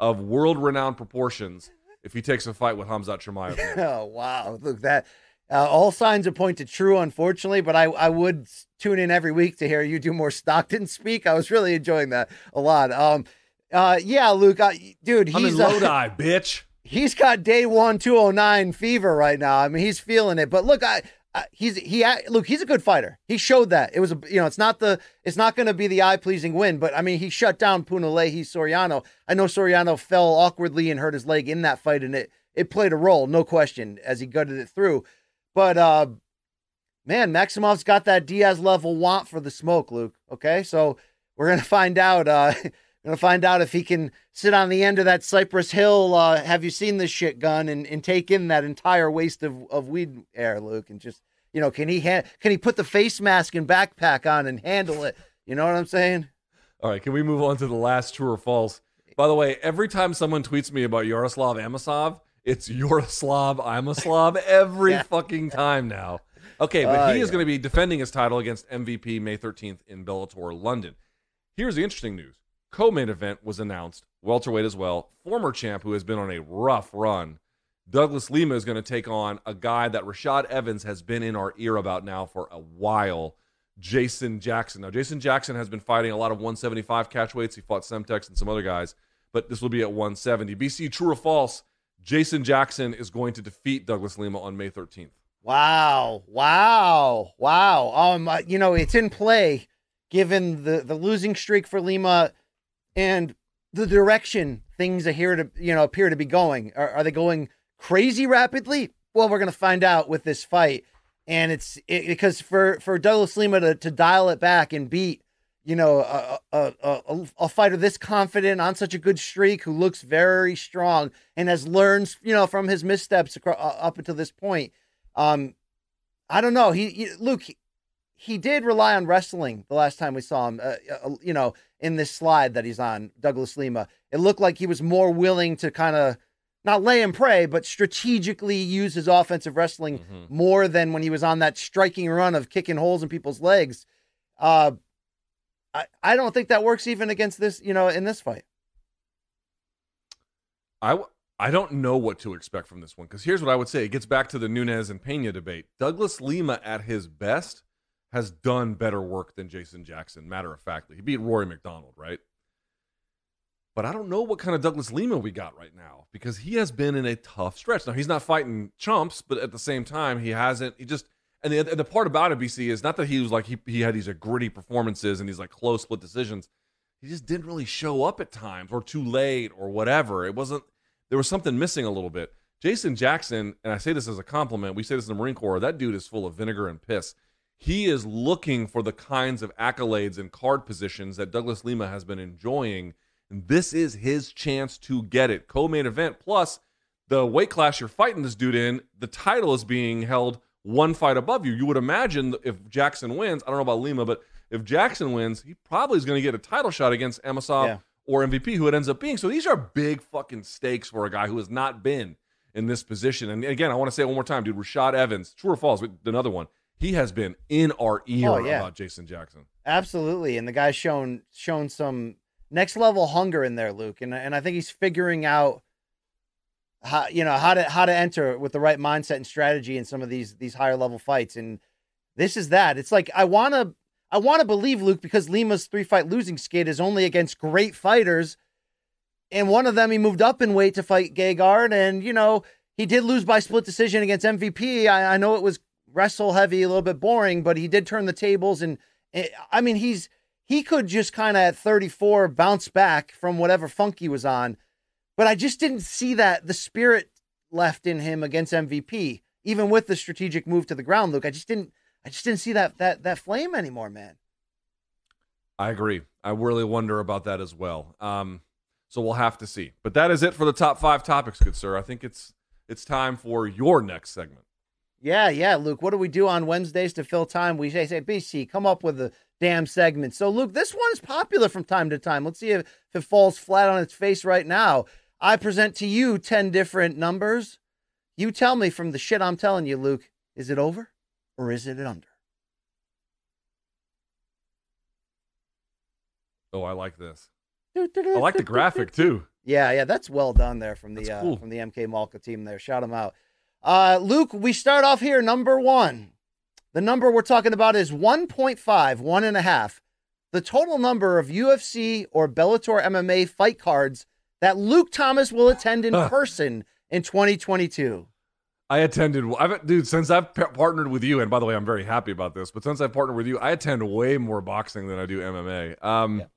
of world-renowned proportions if he takes a fight with Khamzat Chimaev. Oh, wow. Look, that... Uh, all signs are pointed true, unfortunately, but I, I would tune in every week to hear you do more Stockton speak. I was really enjoying that a lot. Um, uh, yeah, Luke, I, dude, he's I'm in Lodi, uh, bitch. He's got day one two oh nine fever right now. I mean, he's feeling it. But look, I, I he's he look, he's a good fighter. He showed that. It was a, you know, it's not the it's not going to be the eye pleasing win, but I mean, he shut down Punalehi Soriano. I know Soriano fell awkwardly and hurt his leg in that fight, and it it played a role, no question, as he gutted it through. But, uh, man, Maximov's got that Diaz-level want for the smoke, Luke, okay? So we're going to find out. Uh, Going to find out if he can sit on the end of that Cypress Hill, uh, have you seen this shit gun, and, and take in that entire waste of, of weed air, Luke, and just, you know, can he ha- can he put the face mask and backpack on and handle it? You know what I'm saying? All right, can we move on to the last true or false? By the way, every time someone tweets me about Yaroslav Amosov, it's Yaroslav Amosov every yeah. fucking time now. Okay, but uh, he is yeah. going to be defending his title against M V P May thirteenth in Bellator London. Here's the interesting news. Co-main event was announced, welterweight as well. Former champ who has been on a rough run, Douglas Lima, is going to take on a guy that Rashad Evans has been in our ear about now for a while, Jason Jackson. Now, Jason Jackson has been fighting a lot of one seventy-five catchweights. He fought Semtex and some other guys, but this will be at one seventy. B C, true or false, Jason Jackson is going to defeat Douglas Lima on May thirteenth. Wow, wow, wow. Um, you know, it's in play given the, the losing streak for Lima and the direction things are here to, you know, appear to be going. Are, are they going crazy rapidly? Well, we're going to find out with this fight. And it's it, because for, for Douglas Lima to, to dial it back and beat, you know, a, a, a, a fighter this confident on such a good streak, who looks very strong and has learned, you know, from his missteps across, uh, up until this point. Um, I don't know. He, he Luke, he, he did rely on wrestling the last time we saw him, uh, uh, you know, in this slide that he's on, Douglas Lima. It looked like he was more willing to kind of not lay him prey, but strategically use his offensive wrestling mm-hmm. more than when he was on that striking run of kicking holes in people's legs. Uh, I, I don't think that works even against this, you know, in this fight. I w- I don't know what to expect from this one, because here's what I would say. It gets back to the Nunes and Peña debate. Douglas Lima at his best has done better work than Jason Jackson, matter of factly. He beat Rory McDonald, right? But I don't know what kind of Douglas Lima we got right now, because he has been in a tough stretch. Now, he's not fighting chumps, but at the same time, he hasn't. He just and the, and the part about it, B C, is not that he was like he, he had these uh, gritty performances and these like close split decisions. He just didn't really show up at times, or too late, or whatever. It wasn't. There was something missing a little bit. Jason Jackson, and I say this as a compliment, we say this in the Marine Corps, that dude is full of vinegar and piss. He is looking for the kinds of accolades and card positions that Douglas Lima has been enjoying. And this is his chance to get it. Co-main event, plus the weight class you're fighting this dude in, the title is being held one fight above you. You would imagine if Jackson wins, I don't know about Lima, but if Jackson wins, he probably is going to get a title shot against Amosov. Yeah. Or M V P, who it ends up being. So these are big fucking stakes for a guy who has not been in this position. And again, I want to say it one more time, dude, Rashad Evans, true or false, another one, he has been in our ear oh, yeah. about Jason Jackson. Absolutely. And the guy's shown shown some next level hunger in there, Luke. And, and I think he's figuring out how, you know, how to how to enter with the right mindset and strategy in some of these these higher level fights. And this is that. It's like I wanna I want to believe, Luke, because Lima's three-fight losing skid is only against great fighters, and one of them he moved up in weight to fight Gegard, and, you know, he did lose by split decision against M V P. I, I know it was wrestle-heavy, a little bit boring, but he did turn the tables, and, and I mean, he's he could just kind of, at thirty-four, bounce back from whatever funk he was on, but I just didn't see that, the spirit left in him against M V P, even with the strategic move to the ground, Luke. I just didn't I just didn't see that that that flame anymore, man. I agree. I really wonder about that as well. Um, so we'll have to see. But that is it for the top five topics, good sir. I think it's it's time for your next segment. Yeah, yeah, Luke. What do we do on Wednesdays to fill time? We say, say B C, come up with a damn segment. So, Luke, this one is popular from time to time. Let's see if, if it falls flat on its face right now. I present to you ten different numbers. You tell me from the shit I'm telling you, Luke, is it over? Or is it an under? Oh, I like this. I like the graphic too. Yeah, yeah, that's well done there from the cool. uh, from the M K Malka team there. Shout them out, uh, Luke. We start off here. Number one, the number we're talking about is one point five, one and a half, the total number of U F C or Bellator M M A fight cards that Luke Thomas will attend in person in twenty twenty-two. I attended, I've, dude, since I've p- partnered with you, and by the way, I'm very happy about this, but since I've partnered with you, I attend way more boxing than I do M M A. Um, yeah. Yeah.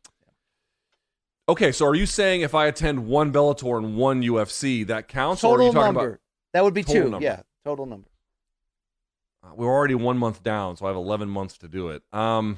Okay, so are you saying if I attend one Bellator and one U F C, that counts? Total or are you talking number. About that would be two, number? Yeah, total number. Uh, we're already one month down, so I have eleven months to do it. Um,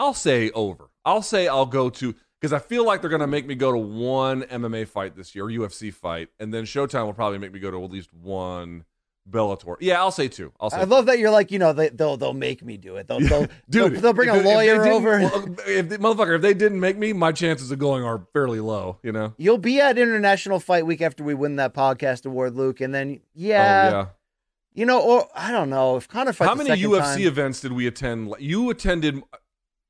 I'll say over. I'll say I'll go to, because I feel like they're going to make me go to one M M A fight this year, or U F C fight, and then Showtime will probably make me go to at least one Bellator. Yeah, I'll say two. I'll say I two. love that you're like, you know, they, they'll they'll make me do it. They'll, they'll, Dude, they'll, they'll bring a lawyer over. Well, if they, motherfucker, if they didn't make me, my chances of going are fairly low, you know? You'll be at International Fight Week after we win that podcast award, Luke, and then, yeah. Oh, yeah. You know, or I don't know. if Conor fights How many U F C time, events did we attend? You attended...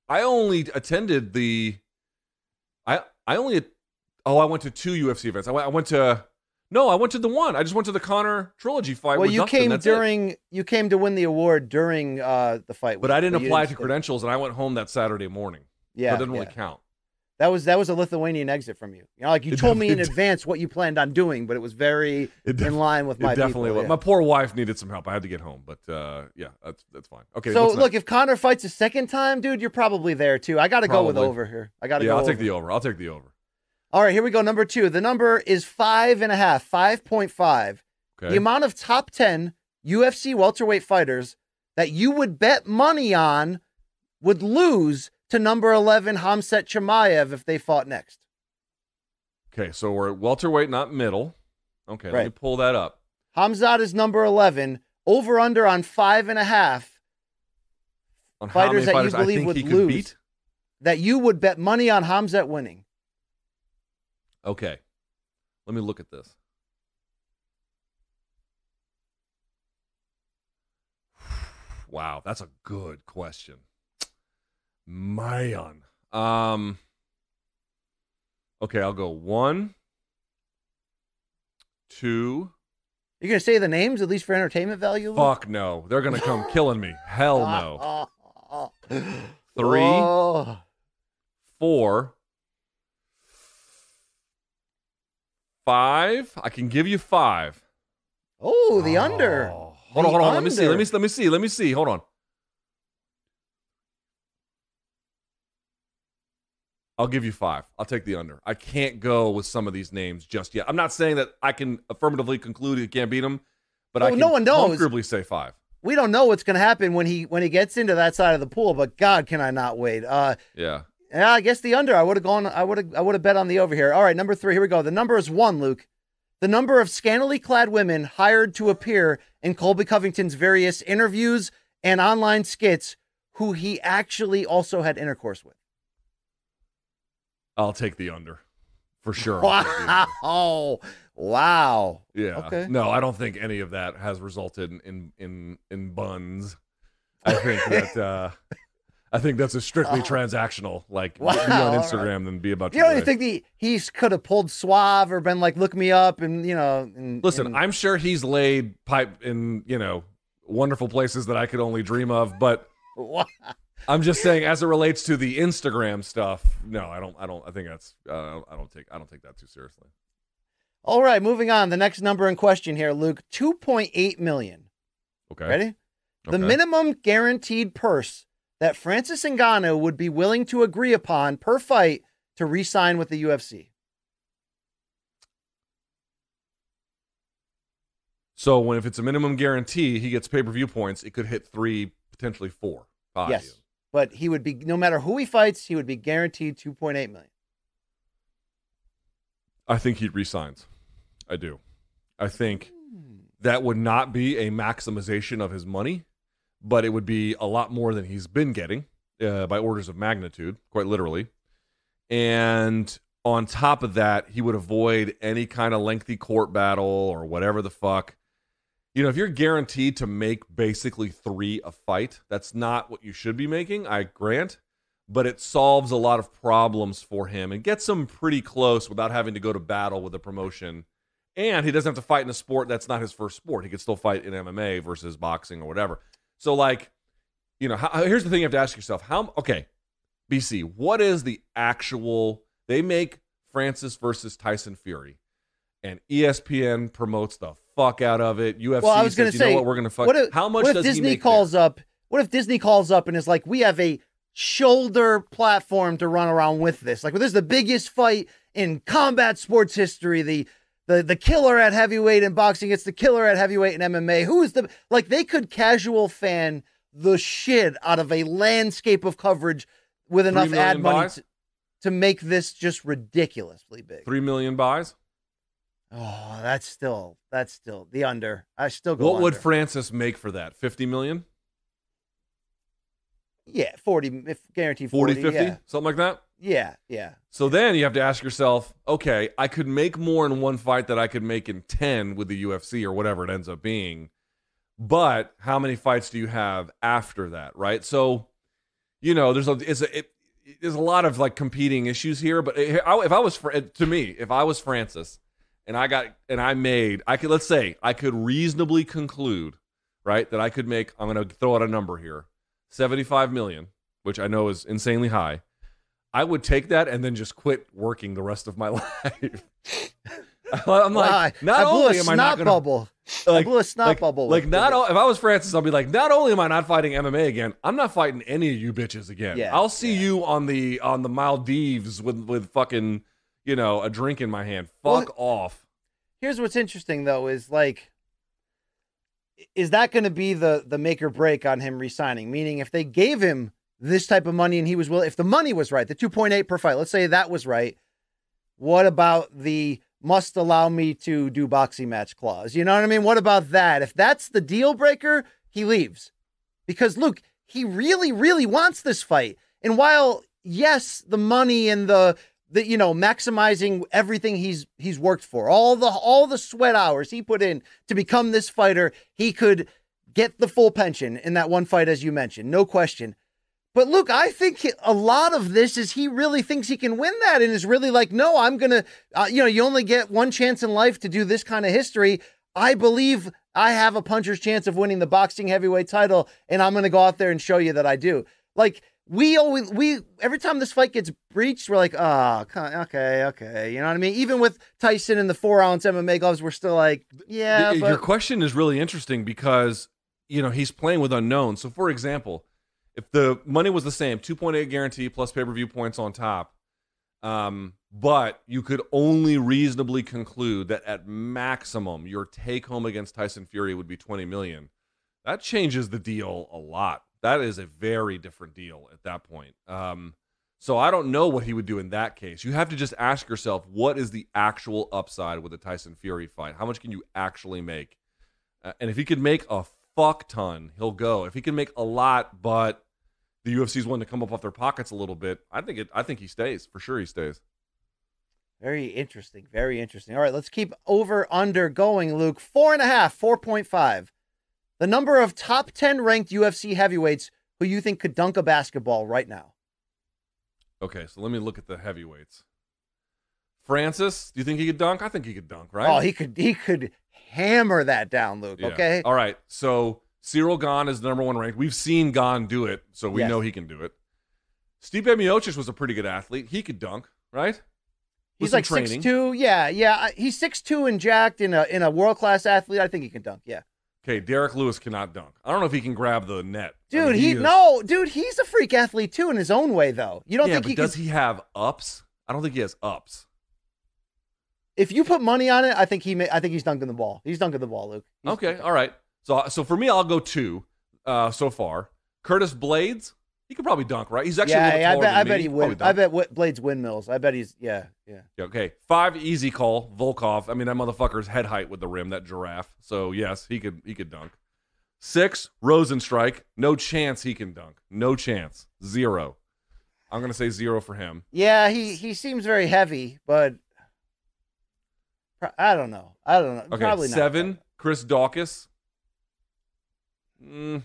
I only attended the, I I only, oh, I went to two U F C events. I went, I went to, no, I went to the one. I just went to the Conor trilogy fight. Well, you Dustin. came That's during, it. you came to win the award during uh, the fight. But I didn't apply to credentials, and I went home that Saturday morning. Yeah, so it didn't yeah. really count. That was that was a Lithuanian exit from you. You know, like you it told me in advance what you planned on doing, but it was very it in line with my. It definitely, people, yeah. my poor wife needed some help. I had to get home, but uh, yeah, that's that's fine. Okay. So look, if Conor fights a second time, dude, you're probably there too. I got to go with over here. I got to. Yeah, go I'll over. take the over. I'll take the over. All right, here we go. Number two. The number is five and a half, five point five. Okay. The amount of top ten U F C welterweight fighters that you would bet money on would lose to number eleven, Khamzat Chimaev, if they fought next. Okay, so we're at welterweight, not middle. Okay, right. Let me pull that up. Khamzat is number eleven, over under on five and a half. On fighters that fighters you believe would lose. Beat? That you would bet money on Khamzat winning. Okay, let me look at this. Wow, that's a good question. Man. Um, okay, I'll go one, two. You're going to say the names, at least for entertainment value? Fuck no. They're going to come killing me. Hell no. Three, oh. four, five. I can give you five. Oh, the oh. under. Hold on, hold on. Under. Let me see. Let me, let me see. Let me see. Hold on. I'll give you five. I'll take the under. I can't go with some of these names just yet. I'm not saying that I can affirmatively conclude you can't beat him, but well, I can no one knows. comfortably say five. We don't know what's going to happen when he when he gets into that side of the pool, but God, can I not wait? Uh, yeah. Yeah. I guess the under. I would have gone. I would have. I would have bet on the over here. All right, number three. Here we go. The number is one, Luke. The number of scantily clad women hired to appear in Colby Covington's various interviews and online skits, who he actually also had intercourse with. I'll take the under for sure. Wow. Oh, wow. Yeah. Okay. No, I don't think any of that has resulted in, in, in, in buns. I think that, uh, I think that's a strictly oh. transactional, like wow. be on Instagram right. than be about you. You don't even think the, he could have pulled Suave or been like, look me up and, you know, and, listen, and... I'm sure he's laid pipe in, you know, wonderful places that I could only dream of, but wow. I'm just saying, as it relates to the Instagram stuff, no, I don't. I don't. I think that's. Uh, I don't take. I don't take that too seriously. All right, moving on. The next number in question here, Luke, two point eight million. Okay. Ready? The okay. minimum guaranteed purse that Francis Ngannou would be willing to agree upon per fight to re-sign with the U F C. So, when if it's a minimum guarantee, he gets pay-per-view points. It could hit three, potentially four. Five. Yes. But he would be, no matter who he fights, he would be guaranteed two point eight million dollars. I think he resigns. I do. I think that would not be a maximization of his money, but it would be a lot more than he's been getting uh, by orders of magnitude, quite literally. And on top of that, he would avoid any kind of lengthy court battle or whatever the fuck. You know, if you're guaranteed to make basically three a fight, that's not what you should be making, I grant, but it solves a lot of problems for him and gets him pretty close without having to go to battle with a promotion. And he doesn't have to fight in a sport that's not his first sport. He could still fight in M M A versus boxing or whatever. So, like, you know, how, here's the thing you have to ask yourself. How, okay, B C, what is the actual, they make Francis versus Tyson Fury, and E S P N promotes the fuck out of it. U F C well, I was says, you say, know what, we're going to fuck. What if, How much what if does Disney he make calls there? up? What if Disney calls up and is like, we have a shoulder platform to run around with this. Like, well, this is the biggest fight in combat sports history. The, the, the killer at heavyweight in boxing. It's the killer at heavyweight in M M A. Who is the, like, they could casual fan the shit out of a landscape of coverage with enough ad money to, to make this just ridiculously big. Three million buys. Oh, that's still that's still the under. I still go. What under. Would Francis make for that? Fifty million. Yeah, forty. If guaranteed, forty, forty fifty, yeah. Something like that. Yeah, yeah. So then you have to ask yourself, okay, I could make more in one fight than I could make in ten with the U F C or whatever it ends up being. But how many fights do you have after that, right? So, you know, there's a it's a it, there's a lot of like competing issues here. But if I was to me, if I was Francis, and I got and I made, I could let's say I could reasonably conclude, right, that I could make. I'm going to throw out a number here, seventy-five million, which I know is insanely high. I would take that and then just quit working the rest of my life. I'm like, wow, not I only am I not gonna, bubble. Like, I blew a snot like, bubble. Like, with, not with if I was Francis, I'd be like, not only am I not fighting M M A again, I'm not fighting any of you bitches again. Yeah, I'll see yeah. you on the on the Maldives with with fucking, you know, a drink in my hand. Fuck well, off. Here's what's interesting though is like, is that going to be the the make or break on him resigning? Meaning, if they gave him this type of money and he was willing, if the money was right, the two point eight per fight, let's say that was right. What about the must allow me to do boxing match clause? You know what I mean? What about that? If that's the deal breaker, he leaves. Because, Luke, he really, really wants this fight. And while, yes, the money and the, the you know, maximizing everything he's he's worked for, all the all the sweat hours he put in to become this fighter, he could get the full pension in that one fight, as you mentioned, no question. But, Luke, I think a lot of this is he really thinks he can win that and is really like, no, I'm going to, uh, you know, you only get one chance in life to do this kind of history. I believe I have a puncher's chance of winning the boxing heavyweight title, and I'm going to go out there and show you that I do. Like, we always, we, every time this fight gets breached, we're like, ah, oh, okay, okay. You know what I mean? Even with Tyson and the four-ounce M M A gloves, we're still like, yeah. Your but- question is really interesting because, you know, he's playing with unknowns. So, for example, if the money was the same, two point eight guarantee plus pay-per-view points on top, um, but you could only reasonably conclude that at maximum your take-home against Tyson Fury would be twenty million dollars. That changes the deal a lot. That is a very different deal at that point. Um, so I don't know what he would do in that case. You have to just ask yourself, what is the actual upside with a Tyson Fury fight? How much can you actually make? Uh, and if he could make a fuck ton, he'll go. If he can make a lot, but the U F C's wanting to come up off their pockets a little bit, I think it. I think he stays. For sure he stays. Very interesting. Very interesting. All right, let's keep over under going, Luke. Four and a half, four point five. The number of top ten ranked U F C heavyweights who you think could dunk a basketball right now. Okay, so let me look at the heavyweights. Francis, do you think he could dunk? I think he could dunk, right? Oh, he could. He could hammer that down, Luke, yeah. Okay? All right, so Cyril Gane is the number one ranked. We've seen Gane do it, so we yes. know he can do it. Stipe Miocic was a pretty good athlete. He could dunk, right? He's like training. six two. Yeah, yeah. He's six two and jacked in a in a world-class athlete. I think he can dunk, yeah. Okay, Derek Lewis cannot dunk. I don't know if he can grab the net. Dude, I mean, he, he is... no, dude, he's a freak athlete, too, in his own way, though. You don't yeah, think he does can... he have ups? I don't think he has ups. If you put money on it, I think he may, I think he's dunking the ball. He's dunking the ball, Luke. He's okay, all right. So so for me, I'll go two uh, so far. Curtis Blaydes, he could probably dunk, right? He's actually yeah, a little yeah, taller I bet, than I bet me. He would. I bet w- Blaydes windmills. I bet he's yeah, yeah. Okay, five easy call, Volkov. I mean, that motherfucker's head height with the rim, that giraffe. So yes, he could he could dunk. Six, Rosenstrike. No chance he can dunk. No chance. Zero. I'm gonna say zero for him. Yeah, he he seems very heavy, but. I don't know. I don't know. Okay, probably not. Seven, Chris Daukaus. Mm,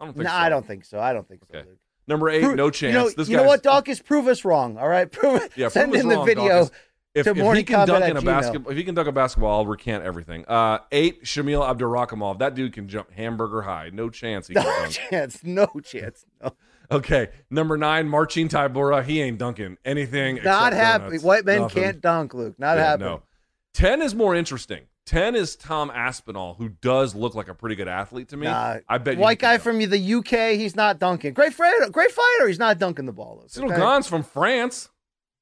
I don't think no, so. No, I don't think so. I don't think okay. so. Dude. Number eight, Pro- no chance. You know, this you know what, Daukaus? Prove us wrong, all right? Prove yeah, Send prove in the wrong, video if, to if Morning Kombat at Gmail. If he can dunk a basketball, I'll recant everything. Uh, eight, Shamil Abdurakhimov. That dude can jump hamburger high. No chance he can no dunk. Chance, no chance. No chance. Okay, number nine, Marcin Tybura. He ain't dunking anything. Not happy. White men Nothing. Can't dunk, Luke. Not yeah, happy. No. ten is more interesting. ten is Tom Aspinall, who does look like a pretty good athlete to me. Nah, I bet white guy dunk. From the U K, he's not dunking. Great fighter, great fighter. He's not dunking the ball. Cyril okay? Gane's from France.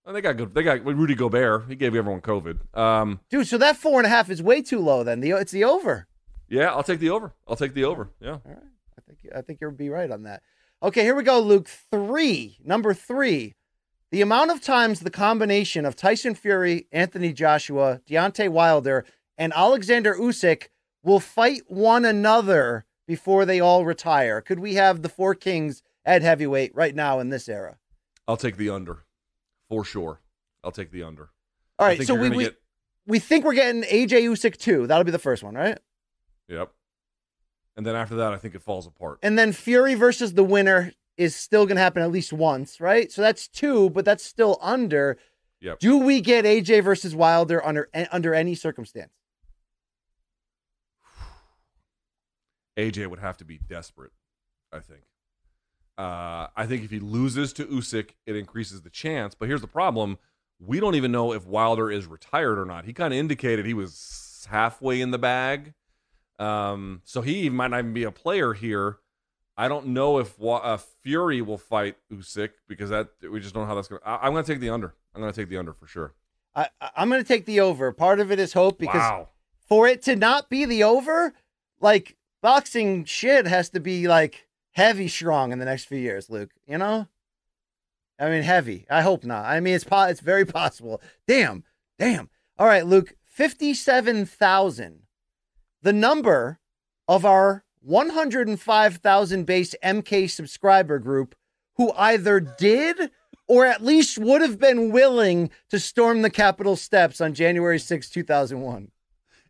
Oh, they got good. They got Rudy Gobert. He gave everyone COVID. Um, Dude, so that four and a half is way too low. Then the it's the over. Yeah, I'll take the over. I'll take the over. Yeah. All right. I think I think you'll be right on that. Okay, here we go, Luke. Three, number three. The amount of times the combination of Tyson Fury, Anthony Joshua, Deontay Wilder, and Alexander Usyk will fight one another before they all retire. Could we have the four kings at heavyweight right now in this era? I'll take the under, for sure. I'll take the under. All right, so we we, get... we think we're getting A J Usyk too. That'll be the first one, right? Yep. And then after that, I think it falls apart. And then Fury versus the winner is still going to happen at least once, right? So that's two, but that's still under. Yep. Do we get A J versus Wilder under under any circumstance? A J would have to be desperate, I think. Uh, I think if he loses to Usyk, it increases the chance. But here's the problem. We don't even know if Wilder is retired or not. He kind of indicated he was halfway in the bag. Um, so he might not even be a player here. I don't know if uh, Fury will fight Usyk because that we just don't know how that's going to... I'm going to take the under. I'm going to take the under for sure. I, I'm going to take the over. Part of it is hope because wow. for it to not be the over, like boxing shit has to be like heavy strong in the next few years, Luke. You know? I mean, heavy. I hope not. I mean, it's po- it's very possible. Damn. Damn. All right, Luke. fifty-seven thousand. The number of our one hundred five thousand base M K subscriber group who either did or at least would have been willing to storm the Capitol steps on January sixth, two thousand one.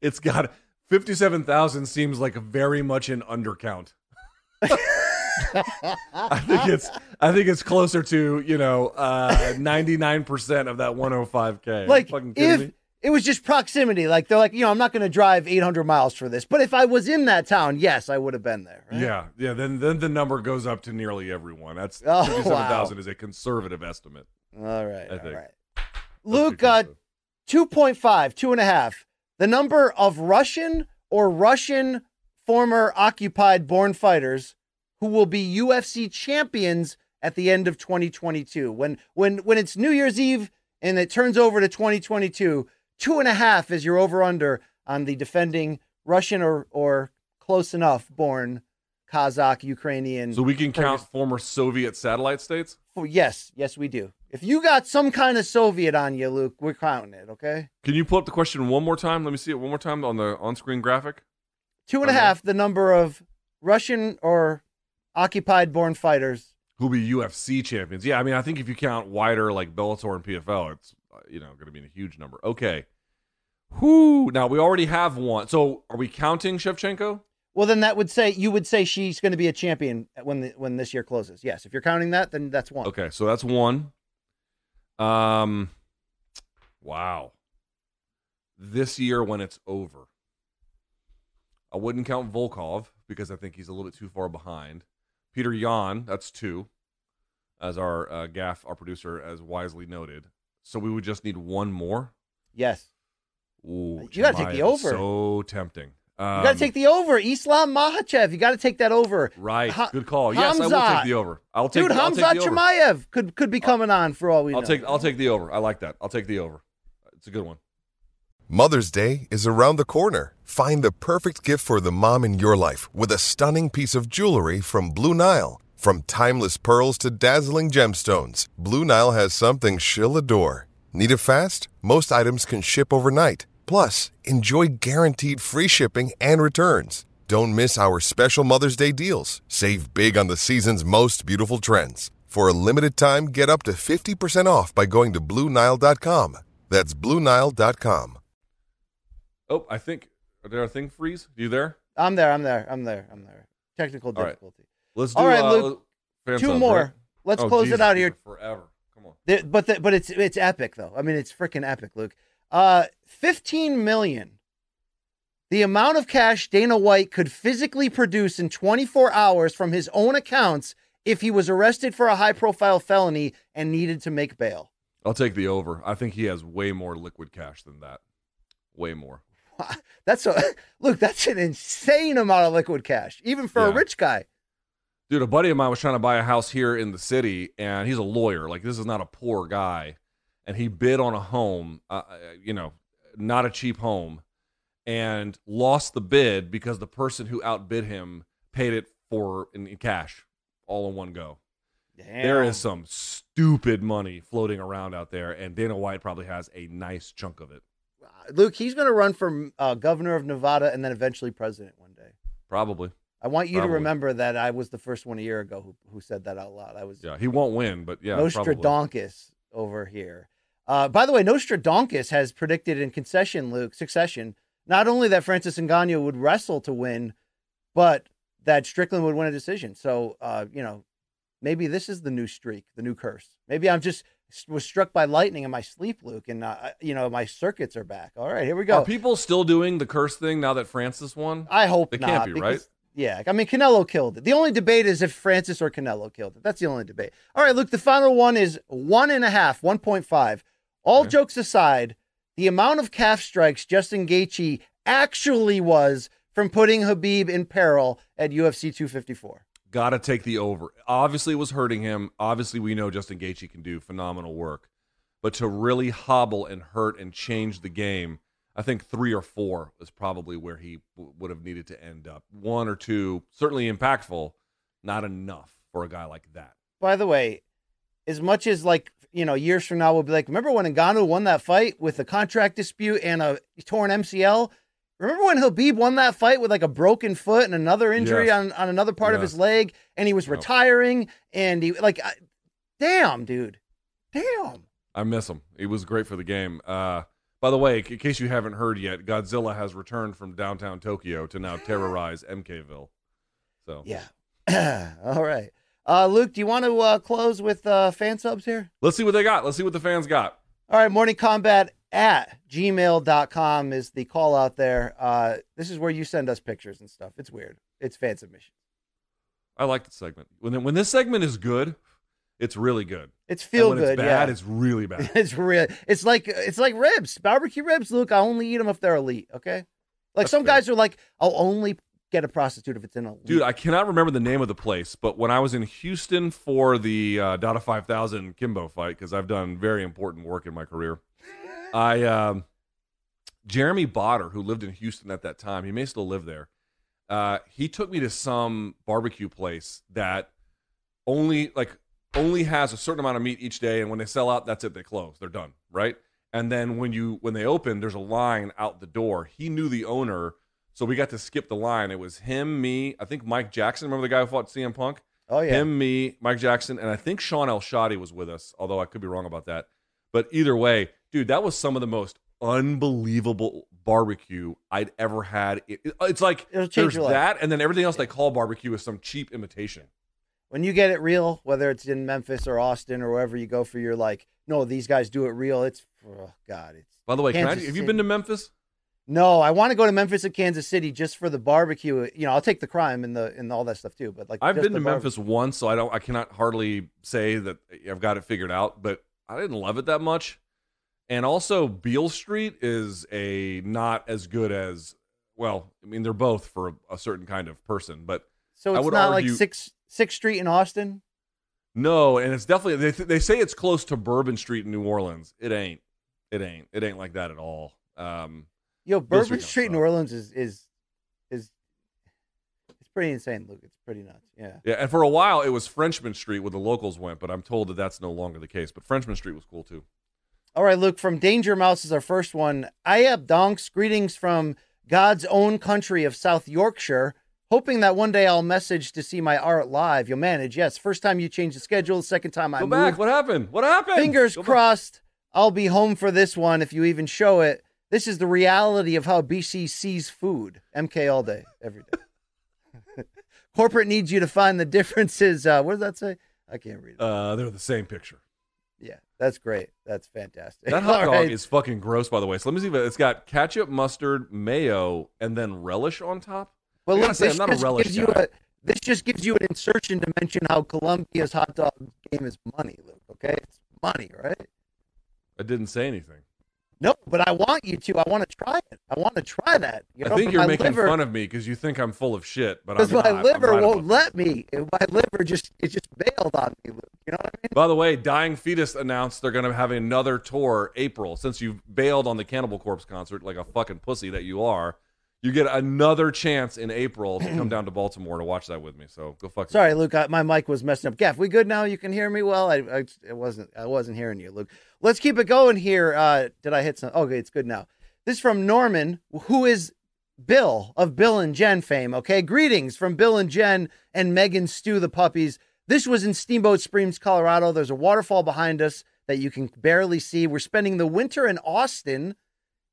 It's got fifty-seven thousand seems like very much an undercount. I think it's I think it's closer to, you know, uh, ninety-nine percent of that one oh five K. Like, fucking kidding if me? It was just proximity. Like, they're like, you know, I'm not going to drive eight hundred miles for this. But if I was in that town, yes, I would have been there. Right? Yeah. Yeah. Then then the number goes up to nearly everyone. That's oh, fifty-seven thousand wow. is a conservative estimate. All right. I all think. right. That's Luke, uh, two point five, two and a half. The number of Russian or Russian former occupied born fighters who will be U F C champions at the end of twenty twenty-two. When when when it's New Year's Eve and it turns over to twenty twenty-two, two and a half is your over-under on the defending Russian or or close enough born Kazakh, Ukrainian. So we can count Curtis. Former Soviet satellite states? Oh, yes. Yes, we do. If you got some kind of Soviet on you, Luke, we're counting it, okay? Can you pull up the question one more time? Let me see it one more time on the on-screen graphic. Two and okay. a half, the number of Russian or... occupied born fighters who'll be U F C champions. Yeah, I mean, I think if you count wider like Bellator and P F L, it's you know going to be a huge number. Okay, who now we already have one. So are we counting Shevchenko? Well, then that would say you would say she's going to be a champion when the, when this year closes. Yes, if you're counting that, then that's one. Okay, so that's one. Um, wow. This year when it's over, I wouldn't count Volkov because I think he's a little bit too far behind. Peter Yan, that's two, as our uh, Gaff, our producer, as wisely noted. So we would just need one more? Yes. Ooh, you got to take the over. So tempting. Um, you got to take the over. Islam Makhachev, you got to take that over. Right. Ha- Good call. Khamzat. Yes, I will take the over. I'll take, Dude, I'll Khamzat take the over. Chimaev could could be coming I'll, on for all we I'll know. Take, I'll take the over. I like that. I'll take the over. It's a good one. Mother's Day is around the corner. Find the perfect gift for the mom in your life with a stunning piece of jewelry from Blue Nile. From timeless pearls to dazzling gemstones, Blue Nile has something she'll adore. Need it fast? Most items can ship overnight. Plus, enjoy guaranteed free shipping and returns. Don't miss our special Mother's Day deals. Save big on the season's most beautiful trends. For a limited time, get up to fifty percent off by going to Blue Nile dot com. That's Blue Nile dot com. Oh, I think, did our thing freeze? You there? I'm there, I'm there, I'm there, I'm there. Technical difficulty. All right, Let's do, All right uh, Luke, let's, two more. Right? Let's oh, close Jesus, it out here. Forever, come on. The, but the, but it's it's epic, though. I mean, it's freaking epic, Luke. Uh, fifteen million dollars, the amount of cash Dana White could physically produce in twenty-four hours from his own accounts if he was arrested for a high-profile felony and needed to make bail. I'll take the over. I think he has way more liquid cash than that. Way more. That's a look. That's an insane amount of liquid cash, even for yeah. a rich guy. Dude, a buddy of mine was trying to buy a house here in the city, and he's a lawyer. Like, this is not a poor guy, and he bid on a home. Uh, you know, not a cheap home, and lost the bid because the person who outbid him paid it for in, in cash all in one go. Damn. There is some stupid money floating around out there, and Dana White probably has a nice chunk of it. Uh, Luke, he's going to run for uh, governor of Nevada and then eventually president one day. Probably. I want you probably. to remember that I was the first one a year ago who, who said that out loud. I was. Yeah, he won't win, but yeah, Nostradamus over here. Uh, by the way, Nostradamus has predicted in concession, Luke, succession, not only that Francis Ngannou would wrestle to win, but that Strickland would win a decision. So, uh, you know, maybe this is the new streak, the new curse. Maybe I'm just was struck by lightning in my sleep, Luke, and, uh, you know, my circuits are back. All right, here we go. Are people still doing the curse thing now that Francis won? I hope they not. They can't be, because, right? Yeah, I mean, Canelo killed it. The only debate is if Francis or Canelo killed it. That's the only debate. All right, Luke, the final one is one and a half, one point five. All okay. jokes aside, the amount of calf strikes Justin Gaethje actually was from putting Khabib in peril at U F C two fifty-four. Got to take the over. Obviously, it was hurting him. Obviously, we know Justin Gaethje can do phenomenal work. But to really hobble and hurt and change the game, I think three or four is probably where he w- would have needed to end up. One or two, certainly impactful, not enough for a guy like that. By the way, as much as, like, you know, years from now, we'll be like, remember when Ngannou won that fight with a contract dispute and a torn M C L? Remember when Khabib won that fight with like a broken foot and another injury yes. on, on another part yes. of his leg, and he was nope. retiring, and he like, I, damn, dude, damn. I miss him. He was great for the game. Uh, by the way, in case you haven't heard yet, Godzilla has returned from downtown Tokyo to now terrorize M K ville. So yeah, all right, uh, Luke, do you want to uh, close with uh, fan subs here? Let's see what they got. Let's see what the fans got. All right, Morning Kombat at gmail dot com is the call out there. Uh, this is where you send us pictures and stuff. It's weird. It's fan submission. I like the segment. When when this segment is good, it's really good. It's feel and when good. It's bad. Yeah. It's really bad. It's real. It's like it's like ribs, barbecue ribs. Luke, I only eat them if they're elite. Okay, like That's some fair. guys are like, I'll only get a prostitute if it's in a elite. Dude, I cannot remember the name of the place, but when I was in Houston for the uh, Dada five thousand Kimbo fight, because I've done very important work in my career. I, um, Jeremy Botter, who lived in Houston at that time, he may still live there. Uh, he took me to some barbecue place that only like only has a certain amount of meat each day, and when they sell out, that's it. They close. They're done, right? And then when you when they open, there's a line out the door. He knew the owner, so we got to skip the line. It was him, me, I think Mike Jackson. Remember the guy who fought C M Punk? Oh yeah, him, me, Mike Jackson, and I think Sean El Shadi was with us. Although I could be wrong about that. But either way. Dude, that was some of the most unbelievable barbecue I'd ever had. It, it, it's like there's that, and then everything else yeah. they call barbecue is some cheap imitation. When you get it real, whether it's in Memphis or Austin or wherever you go for your like, no, these guys do it real. It's, oh, God. It's By the way, can I, have you been to Memphis? No, I want to go to Memphis and Kansas City just for the barbecue. You know, I'll take the crime and the and all that stuff too. But like, I've been to Memphis once, so I don't. I cannot hardly say that I've got it figured out. But I didn't love it that much. And also, Beale Street is a not as good as, well, I mean, they're both for a, a certain kind of person, but so it's I would not argue, like six, sixth Street in Austin? No, and it's definitely, they, th- they say it's close to Bourbon Street in New Orleans. It ain't. It ain't. It ain't like that at all. Um, Yo, Bourbon Street, Street in New Orleans is, is, is, it's pretty insane, Luke. It's pretty nuts, yeah. Yeah, and for a while, it was Frenchman Street where the locals went, but I'm told that that's no longer the case. But Frenchman Street was cool, too. All right, Luke, from Danger Mouse is our first one. Ayab Donks, greetings from God's own country of South Yorkshire. Hoping that one day I'll message to see my art live. You'll manage. Yes, first time you changed the schedule, second time I Go moved. Back. What happened? What happened? Fingers Go crossed. Back. I'll be home for this one if you even show it. This is the reality of how B C sees food. M K all day, every day. Corporate needs you to find the differences. Uh, what does that say? I can't read it. Uh, they're the same picture. Yeah, that's great. That's fantastic. That hot dog right. is fucking gross, by the way. So let me see if it's got ketchup, mustard, mayo, and then relish on top. Well, look, say, I'm not a relish guy. A, this just gives you an insertion to mention how Columbia's hot dog game is money, Luke. Okay, it's money, right? I didn't say anything. No, but I want you to. I want to try it. I want to try that. You know, I think you're making liver, fun of me because you think I'm full of shit, but I'm not. Because my liver right won't let me. My liver just it just bailed on me. Luke. You know what I mean? By the way, Dying Fetus announced they're going to have another tour April. Since you've bailed on the Cannibal Corpse concert like a fucking pussy that you are, You get another chance in April to come down to Baltimore to watch that with me. So go fuck. Sorry, Luke. I, my mic was messing up. Gaff, we good now? You can hear me well? I, I it wasn't. I wasn't hearing you, Luke. Let's keep it going here. Uh, did I hit some? Okay, it's good now. This is from Norman, who is Bill of Bill and Jen fame. Okay, greetings from Bill and Jen and Megan Stew the puppies. This was in Steamboat Springs, Colorado. There's a waterfall behind us that you can barely see. We're spending the winter in Austin,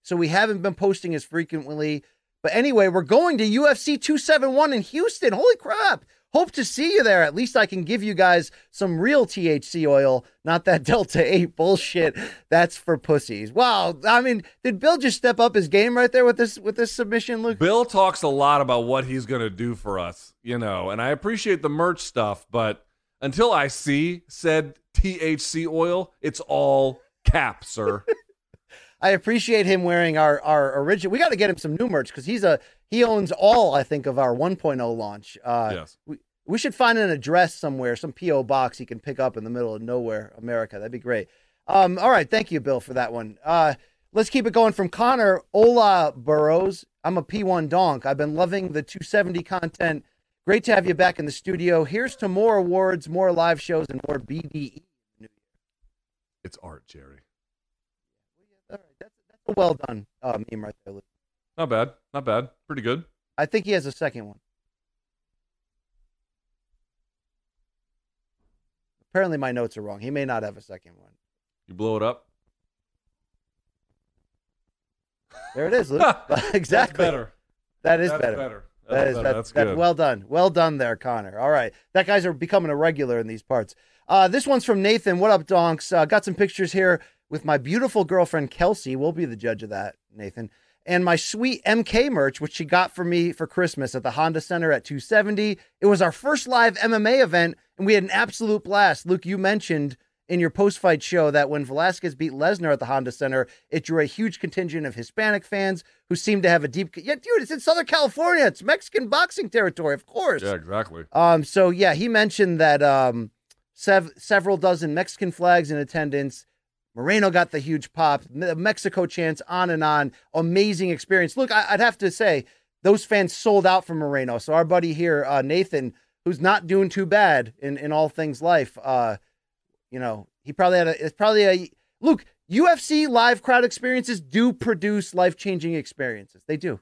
so we haven't been posting as frequently. But anyway, we're going to U F C two seventy-one in Houston. Holy crap. Hope to see you there. At least I can give you guys some real T H C oil, not that Delta eight bullshit. That's for pussies. Wow. I mean, did Bill just step up his game right there with this with this submission, Luke? Bill talks a lot about what he's going to do for us, you know, and I appreciate the merch stuff, but until I see said T H C oil, it's all cap, sir. I appreciate him wearing our, our original. We got to get him some new merch because he's a he owns all, I think, of our one point oh launch. Uh, yes. We, we should find an address somewhere, some P O box he can pick up in the middle of nowhere, America. That'd be great. Um, all right. Thank you, Bill, for that one. Uh, let's keep it going from Connor. Ola Burrows. I'm a P one donk. I've been loving the two seventy content. Great to have you back in the studio. Here's to more awards, more live shows, and more B D E. It's art, Jerry. All right, that's, that's a well done uh, meme right there, Luke. Not bad. Not bad. Pretty good. I think he has a second one. Apparently my notes are wrong. He may not have a second one. You blow it up? There it is, Luke. Exactly. That's better. That is that's better. better. That's that is, better. That, that's that, good. Well done. Well done there, Connor. All right. That guys are becoming a regular in these parts. Uh, this one's from Nathan. What up, donks? Uh, got some pictures here. With my beautiful girlfriend, Kelsey, we'll be the judge of that, Nathan, and my sweet M K merch, which she got for me for Christmas at the Honda Center at two seventy. It was our first live M M A event, and we had an absolute blast. Luke, you mentioned in your post-fight show that when Velasquez beat Lesnar at the Honda Center, it drew a huge contingent of Hispanic fans who seemed to have a deep... Yeah, dude, it's in Southern California. It's Mexican boxing territory, of course. Yeah, exactly. Um. So, yeah, he mentioned that um, sev- several dozen Mexican flags in attendance... Moreno got the huge pop, Mexico chants, on and on. Amazing experience. Look, I'd have to say those fans sold out for Moreno. So our buddy here, uh, Nathan, who's not doing too bad in, in all things life, uh, you know, he probably had a, it's probably a, Luke, U F C live crowd experiences do produce life-changing experiences. They do.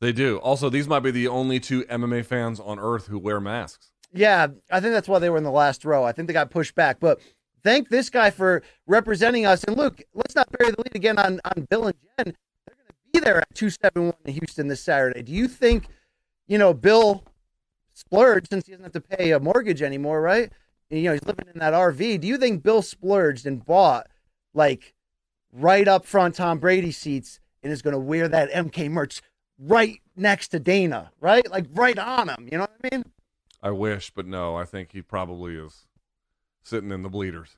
They do. Also, these might be the only two M M A fans on earth who wear masks. Yeah, I think that's why they were in the last row. I think they got pushed back, but... Thank this guy for representing us. And Luke, let's not bury the lead again on, on Bill and Jen. They're going to be there at two seventy-one in Houston this Saturday. Do you think, you know, Bill splurged since he doesn't have to pay a mortgage anymore, right? And, you know, he's living in that R V. Do you think Bill splurged and bought, like, right up front Tom Brady seats and is going to wear that M K merch right next to Dana, right? Like, right on him. You know what I mean? I wish, but no, I think he probably is. Sitting in the bleeders.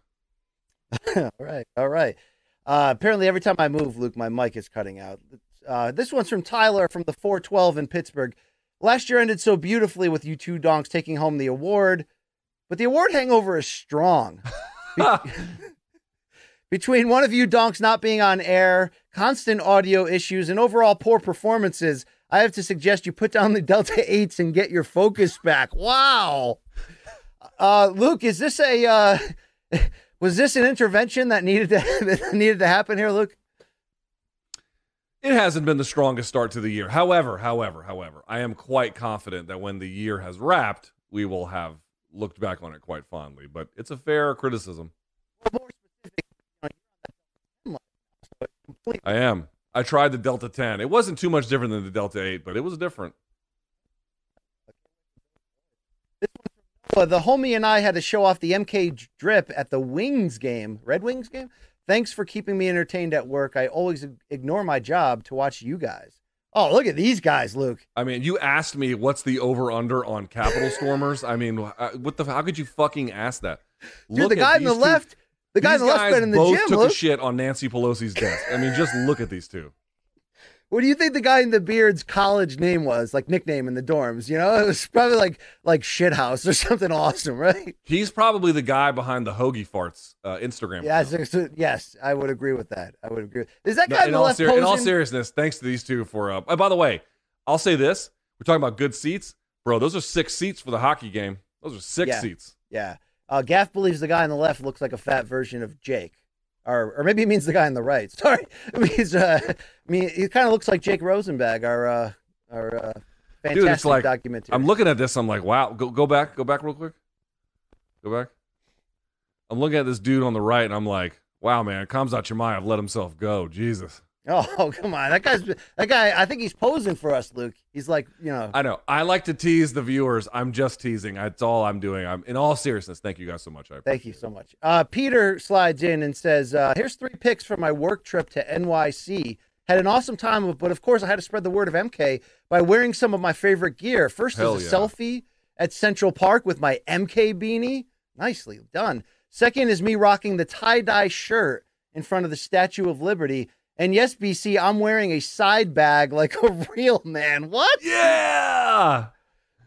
all right, all right. Uh, apparently, every time I move, Luke, my mic is cutting out. Uh, this one's from Tyler from the four twelve in Pittsburgh. Last year ended so beautifully with you two donks taking home the award, but the award hangover is strong. Be- Between one of you donks not being on air, constant audio issues, and overall poor performances, I have to suggest you put down the Delta eights and get your focus back. Wow. Uh, Luke, is this a, uh, was this an intervention that needed to, that needed to happen here, Luke? It hasn't been the strongest start to the year. However, however, however, I am quite confident that when the year has wrapped, we will have looked back on it quite fondly, but it's a fair criticism. I am. I tried the Delta ten. It wasn't too much different than the Delta eight, but it was different. Well, the homie and I had to show off the M K drip at the Wings game, Red Wings game. Thanks for keeping me entertained at work. I always ignore my job to watch you guys. Oh, look at these guys, Luke. I mean, you asked me what's the over-under on Capitol Stormers. I mean, what the? How could you fucking ask that? Dude, look the guy on the two, left, the guy on the left been in the gym. These guys both took Luke. a shit on Nancy Pelosi's desk. I mean, just look at these two. What do you think the guy in the beard's college name was, like nickname in the dorms? You know, it was probably like like Shithouse or something awesome, right? He's probably the guy behind the Hoagie Farts uh, Instagram. Yes, yes, I would agree with that. I would agree. Is that guy no, in, all left ser- in all seriousness? Thanks to these two for. Uh, oh, by the way, I'll say this: we're talking about good seats, bro. Those are six seats for the hockey game. Those are six yeah. seats. Yeah. Uh, Gaff believes the guy on the left looks like a fat version of Jake. Or, or maybe he means the guy on the right. Sorry, I mean, he's, uh, I mean he kind of looks like Jake Rosenbag, our uh, our uh, fantastic Dude, it's like, documentary. I'm looking at this. I'm like, wow. Go go back. Go back real quick. Go back. I'm looking at this dude on the right, and I'm like, wow, man. Khamzat Chimaev let himself go. Jesus. Oh, come on. That guy's that guy. I think he's posing for us, Luke. He's like, you know. I know. I like to tease the viewers. I'm just teasing. That's all I'm doing. I'm in all seriousness. Thank you guys so much. I Thank you so much. Uh, Peter slides in and says, uh, here's three picks for my work trip to N Y C. Had an awesome time, but of course I had to spread the word of M K by wearing some of my favorite gear. First Hell is a yeah. selfie at Central Park with my M K beanie. Nicely done. Second is me rocking the tie-dye shirt in front of the Statue of Liberty. And yes, B C, I'm wearing a side bag like a real man. What? Yeah.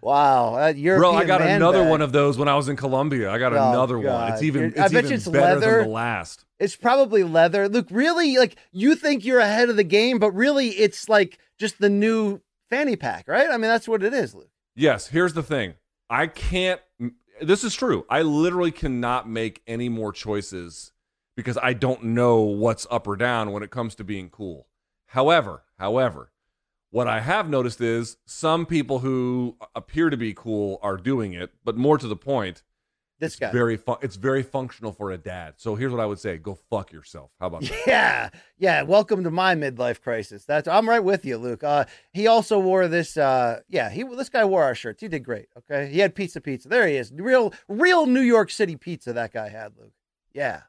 Wow. That European Bro, I got another bag. one of those when I was in Colombia. I got oh, another God. one. It's even, it's I bet even it's better leather. than the last. It's probably leather. Look, really, like you think you're ahead of the game, but really it's like just the new fanny pack, right? I mean, that's what it is, Luke. Yes. Here's the thing. I can't. This is true. I literally cannot make any more choices because I don't know what's up or down when it comes to being cool. However, however, what I have noticed is some people who appear to be cool are doing it, but more to the point, this it's guy. very fun. It's very functional for a dad. So here's what I would say: go fuck yourself. How about that? Yeah, yeah. Welcome to my midlife crisis. That's I'm right with you, Luke. Uh, he also wore this. Uh, yeah, he this guy wore our shirts. He did great. Okay, he had pizza, pizza. There he is. Real, real New York City pizza. That guy had, Luke. Yeah.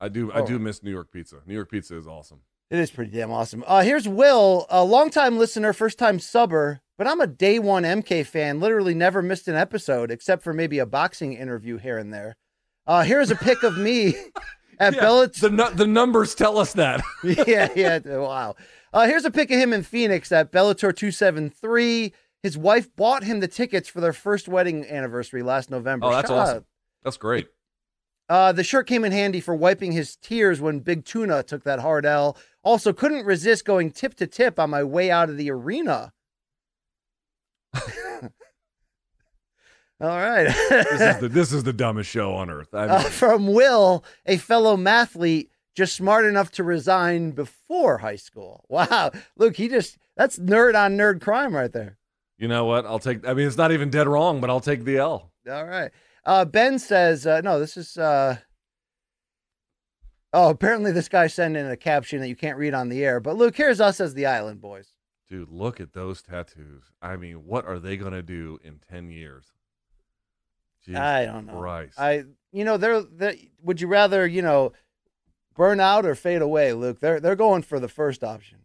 I do I do miss New York pizza. New York pizza is awesome. It is pretty damn awesome. Uh, here's Will, a longtime listener, first-time subber, but I'm a day one M K fan, literally never missed an episode except for maybe a boxing interview here and there. Uh, here's a pic of me at yeah, Bellator. The, nu- the numbers tell us that. yeah, yeah, wow. Uh, here's a pic of him in Phoenix at Bellator two seventy-three. His wife bought him the tickets for their first wedding anniversary last November. Oh, that's Shut awesome. Up. That's great. Uh, the shirt came in handy for wiping his tears when Big Tuna took that hard L. Also, couldn't resist going tip to tip on my way out of the arena. All right. this, is the, this is the dumbest show on earth. I mean. uh, from Will, a fellow mathlete, just smart enough to resign before high school. Wow. Look, he just, that's nerd on nerd crime right there. You know what? I'll take, I mean, it's not even dead wrong, but I'll take the L. All right. Uh, Ben says, uh, no, this is, uh, oh, apparently this guy sent in a caption that you can't read on the air, but Luke, here's us as the Island Boys. Dude, look at those tattoos. I mean, what are they going to do in ten years? Jesus I don't know. Christ. I, you know, they're, they're, would you rather, you know, burn out or fade away, Luke? They're, they're going for the first option.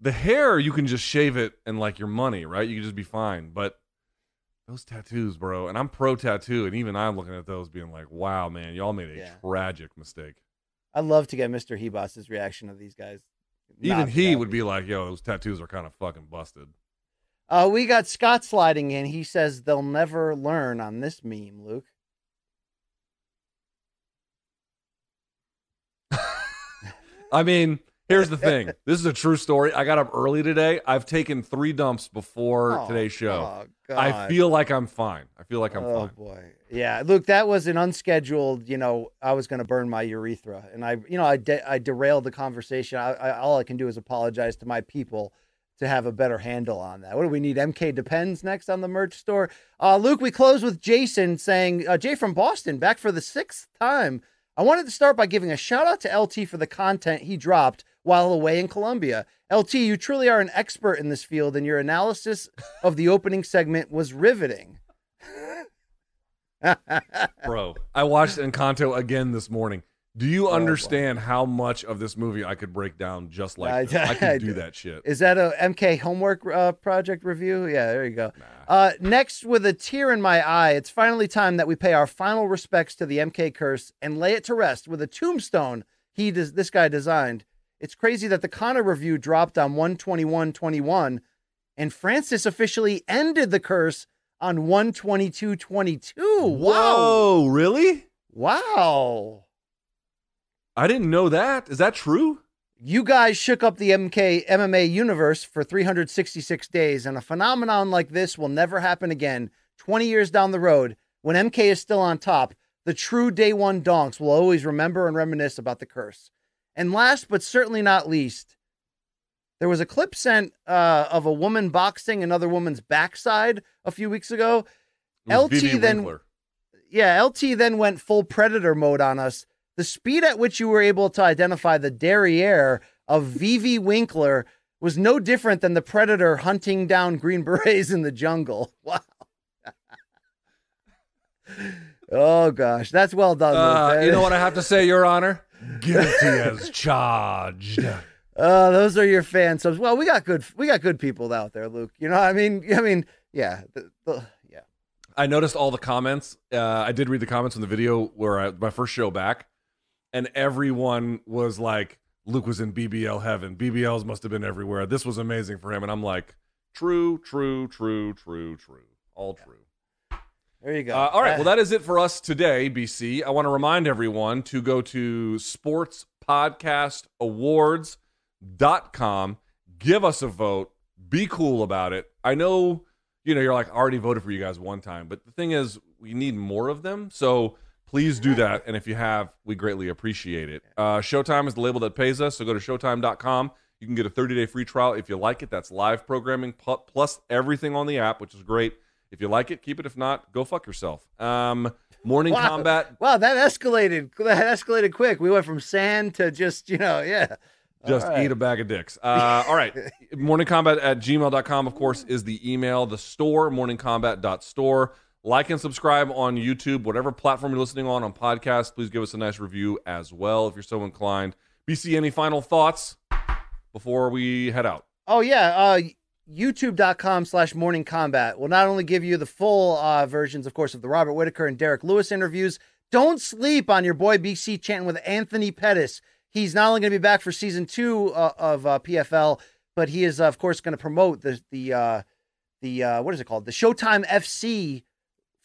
The hair, you can just shave it and like your money, right? You can just be fine. But those tattoos, bro, and I'm pro tattoo, and even I'm looking at those being like, wow, man, y'all made a yeah. tragic mistake. I'd love to get Mister Hebos's reaction of these guys. Even he would be like, yo, those tattoos are kind of fucking busted. Uh, we got Scott sliding in. He says they'll never learn on this meme, Luke. I mean, here's the thing. This is a true story. I got up early today. I've taken three dumps before oh, today's show. Oh, God. I feel like I'm fine. I feel like I'm oh, fine. Oh, boy. Yeah. Luke, that was an unscheduled, you know, I was going to burn my urethra. And I, you know, I de- I derailed the conversation. I, I, all I can do is apologize to my people to have a better handle on that. What do we need? M K Depends next on the merch store. Uh, Luke, we close with Jason saying, uh, Jay from Boston, back for the sixth time. I wanted to start by giving a shout out to L T for the content he dropped while away in Colombia. L T, you truly are an expert in this field, and your analysis of the opening segment was riveting. Bro, I watched Encanto again this morning. Do you oh, understand boy. how much of this movie I could break down just like I, this? I could I do, do that shit. Is that a M K homework uh, project review? Yeah, there you go. Nah. Uh, next, with a tear in my eye, it's finally time that we pay our final respects to the M K curse and lay it to rest with a tombstone he does, this guy designed. It's crazy that the Conor review dropped on one twenty-one twenty-one, and Francis officially ended the curse on one twenty-two twenty-two. Wow. Whoa, really? Wow. I didn't know that. Is that true? You guys shook up the M K M M A universe for three hundred sixty-six days, and a phenomenon like this will never happen again. twenty years down the road, when M K is still on top, the true day one donks will always remember and reminisce about the curse. And last but certainly not least, there was a clip sent uh, of a woman boxing another woman's backside a few weeks ago. L T then, Winkler. yeah, L T then went full predator mode on us. The speed at which you were able to identify the derriere of Vivi Winkler was no different than the predator hunting down Green Berets in the jungle. Wow. Oh, gosh. That's well done. Uh, you know what I have to say, Your Honor? Guilty as charged. Uh, those are your fan subs. Well, we got good we got good people out there, Luke. You know what I mean? I mean, yeah. The, the, yeah. I noticed all the comments. Uh, I did read the comments on the video where I, my first show back, and everyone was like, Luke was in B B L heaven. B B Ls must have been everywhere. This was amazing for him. And I'm like, true, true, true, true, true. All yeah. true. There you go. Uh, all right. Well, that is it for us today, B C. I want to remind everyone to go to sports podcast awards dot com. Give us a vote. Be cool about it. I know, you know, you're like, I already voted for you guys one time, but the thing is, we need more of them. So please do that. And if you have, we greatly appreciate it. Uh, Showtime is the label that pays us. So go to showtime dot com. You can get a thirty day free trial if you like it. That's live programming plus everything on the app, which is great. If you like it, keep it. If not, go fuck yourself. Um, Morning wow. Kombat. Wow, that escalated. That escalated quick. We went from sand to just, you know, yeah. Just all eat right. a bag of dicks. Uh, all right. Morning Kombat at gmail dot com, of course, is the email. The store, morning kombat dot store. Like and subscribe on YouTube. Whatever platform you're listening on, on podcasts, please give us a nice review as well if you're so inclined. B C, any final thoughts before we head out? Oh, yeah. Uh YouTube dot com slash Morning Kombat will not only give you the full uh, versions, of course, of the Robert Whittaker and Derek Lewis interviews. Don't sleep on your boy B C chanting with Anthony Pettis. He's not only going to be back for season two uh, of uh, P F L, but he is, uh, of course, going to promote the the uh, the uh, what is it called? The Showtime F C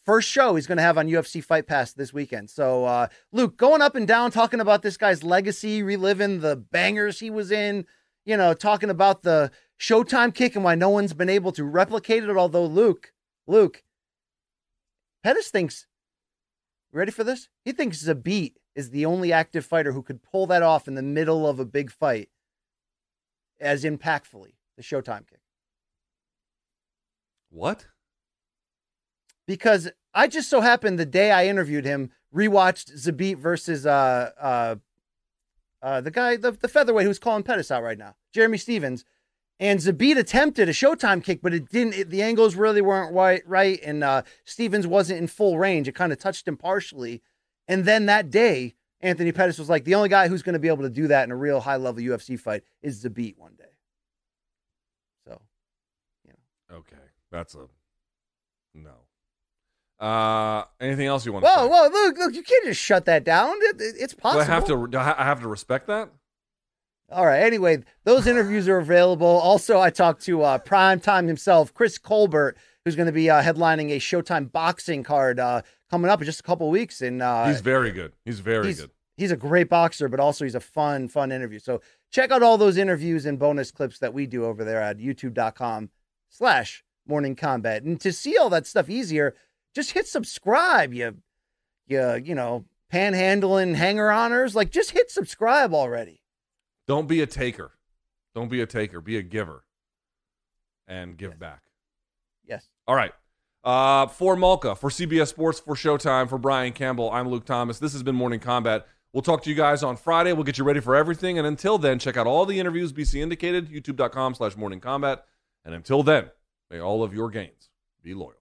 first show he's going to have on U F C Fight Pass this weekend. So, uh, Luke, going up and down, talking about this guy's legacy, reliving the bangers he was in, you know, talking about the Showtime kick and why no one's been able to replicate it. Although Luke, Luke, Pettis thinks, ready for this? He thinks Zabit is the only active fighter who could pull that off in the middle of a big fight as impactfully, the Showtime kick. What? Because I just so happened the day I interviewed him, rewatched Zabit versus uh, uh, uh, the guy, the, the featherweight who's calling Pettis out right now, Jeremy Stevens. And Zabit attempted a Showtime kick, but it didn't. It, the angles really weren't right, right and uh, Stevens wasn't in full range. It kind of touched him partially. And then that day, Anthony Pettis was like, the only guy who's going to be able to do that in a real high-level U F C fight is Zabit one day. So, you know. Okay. That's a no. Uh, anything else you want to say? Whoa, whoa, Luke, Luke, you can't just shut that down. It, it, it's possible. Do I have to, do I have to respect that? All right. Anyway, those interviews are available. Also, I talked to uh, Primetime himself, Chris Colbert, who's going to be uh, headlining a Showtime boxing card uh, coming up in just a couple of weeks. And uh, he's very good. He's very he's, good. He's a great boxer, but also he's a fun, fun interview. So check out all those interviews and bonus clips that we do over there at YouTube dot com slash Morning Kombat. And to see all that stuff easier, just hit subscribe. You, you, you know, panhandling hanger honors. Like, just hit subscribe already. Don't be a taker. Don't be a taker. Be a giver. And give yes. back. Yes. All right. Uh, for Malka, for C B S Sports, for Showtime, for Brian Campbell, I'm Luke Thomas. This has been Morning Kombat. We'll talk to you guys on Friday. We'll get you ready for everything. And until then, check out all the interviews B C indicated, YouTube dot com slash Morning Kombat. And until then, may all of your gains be loyal.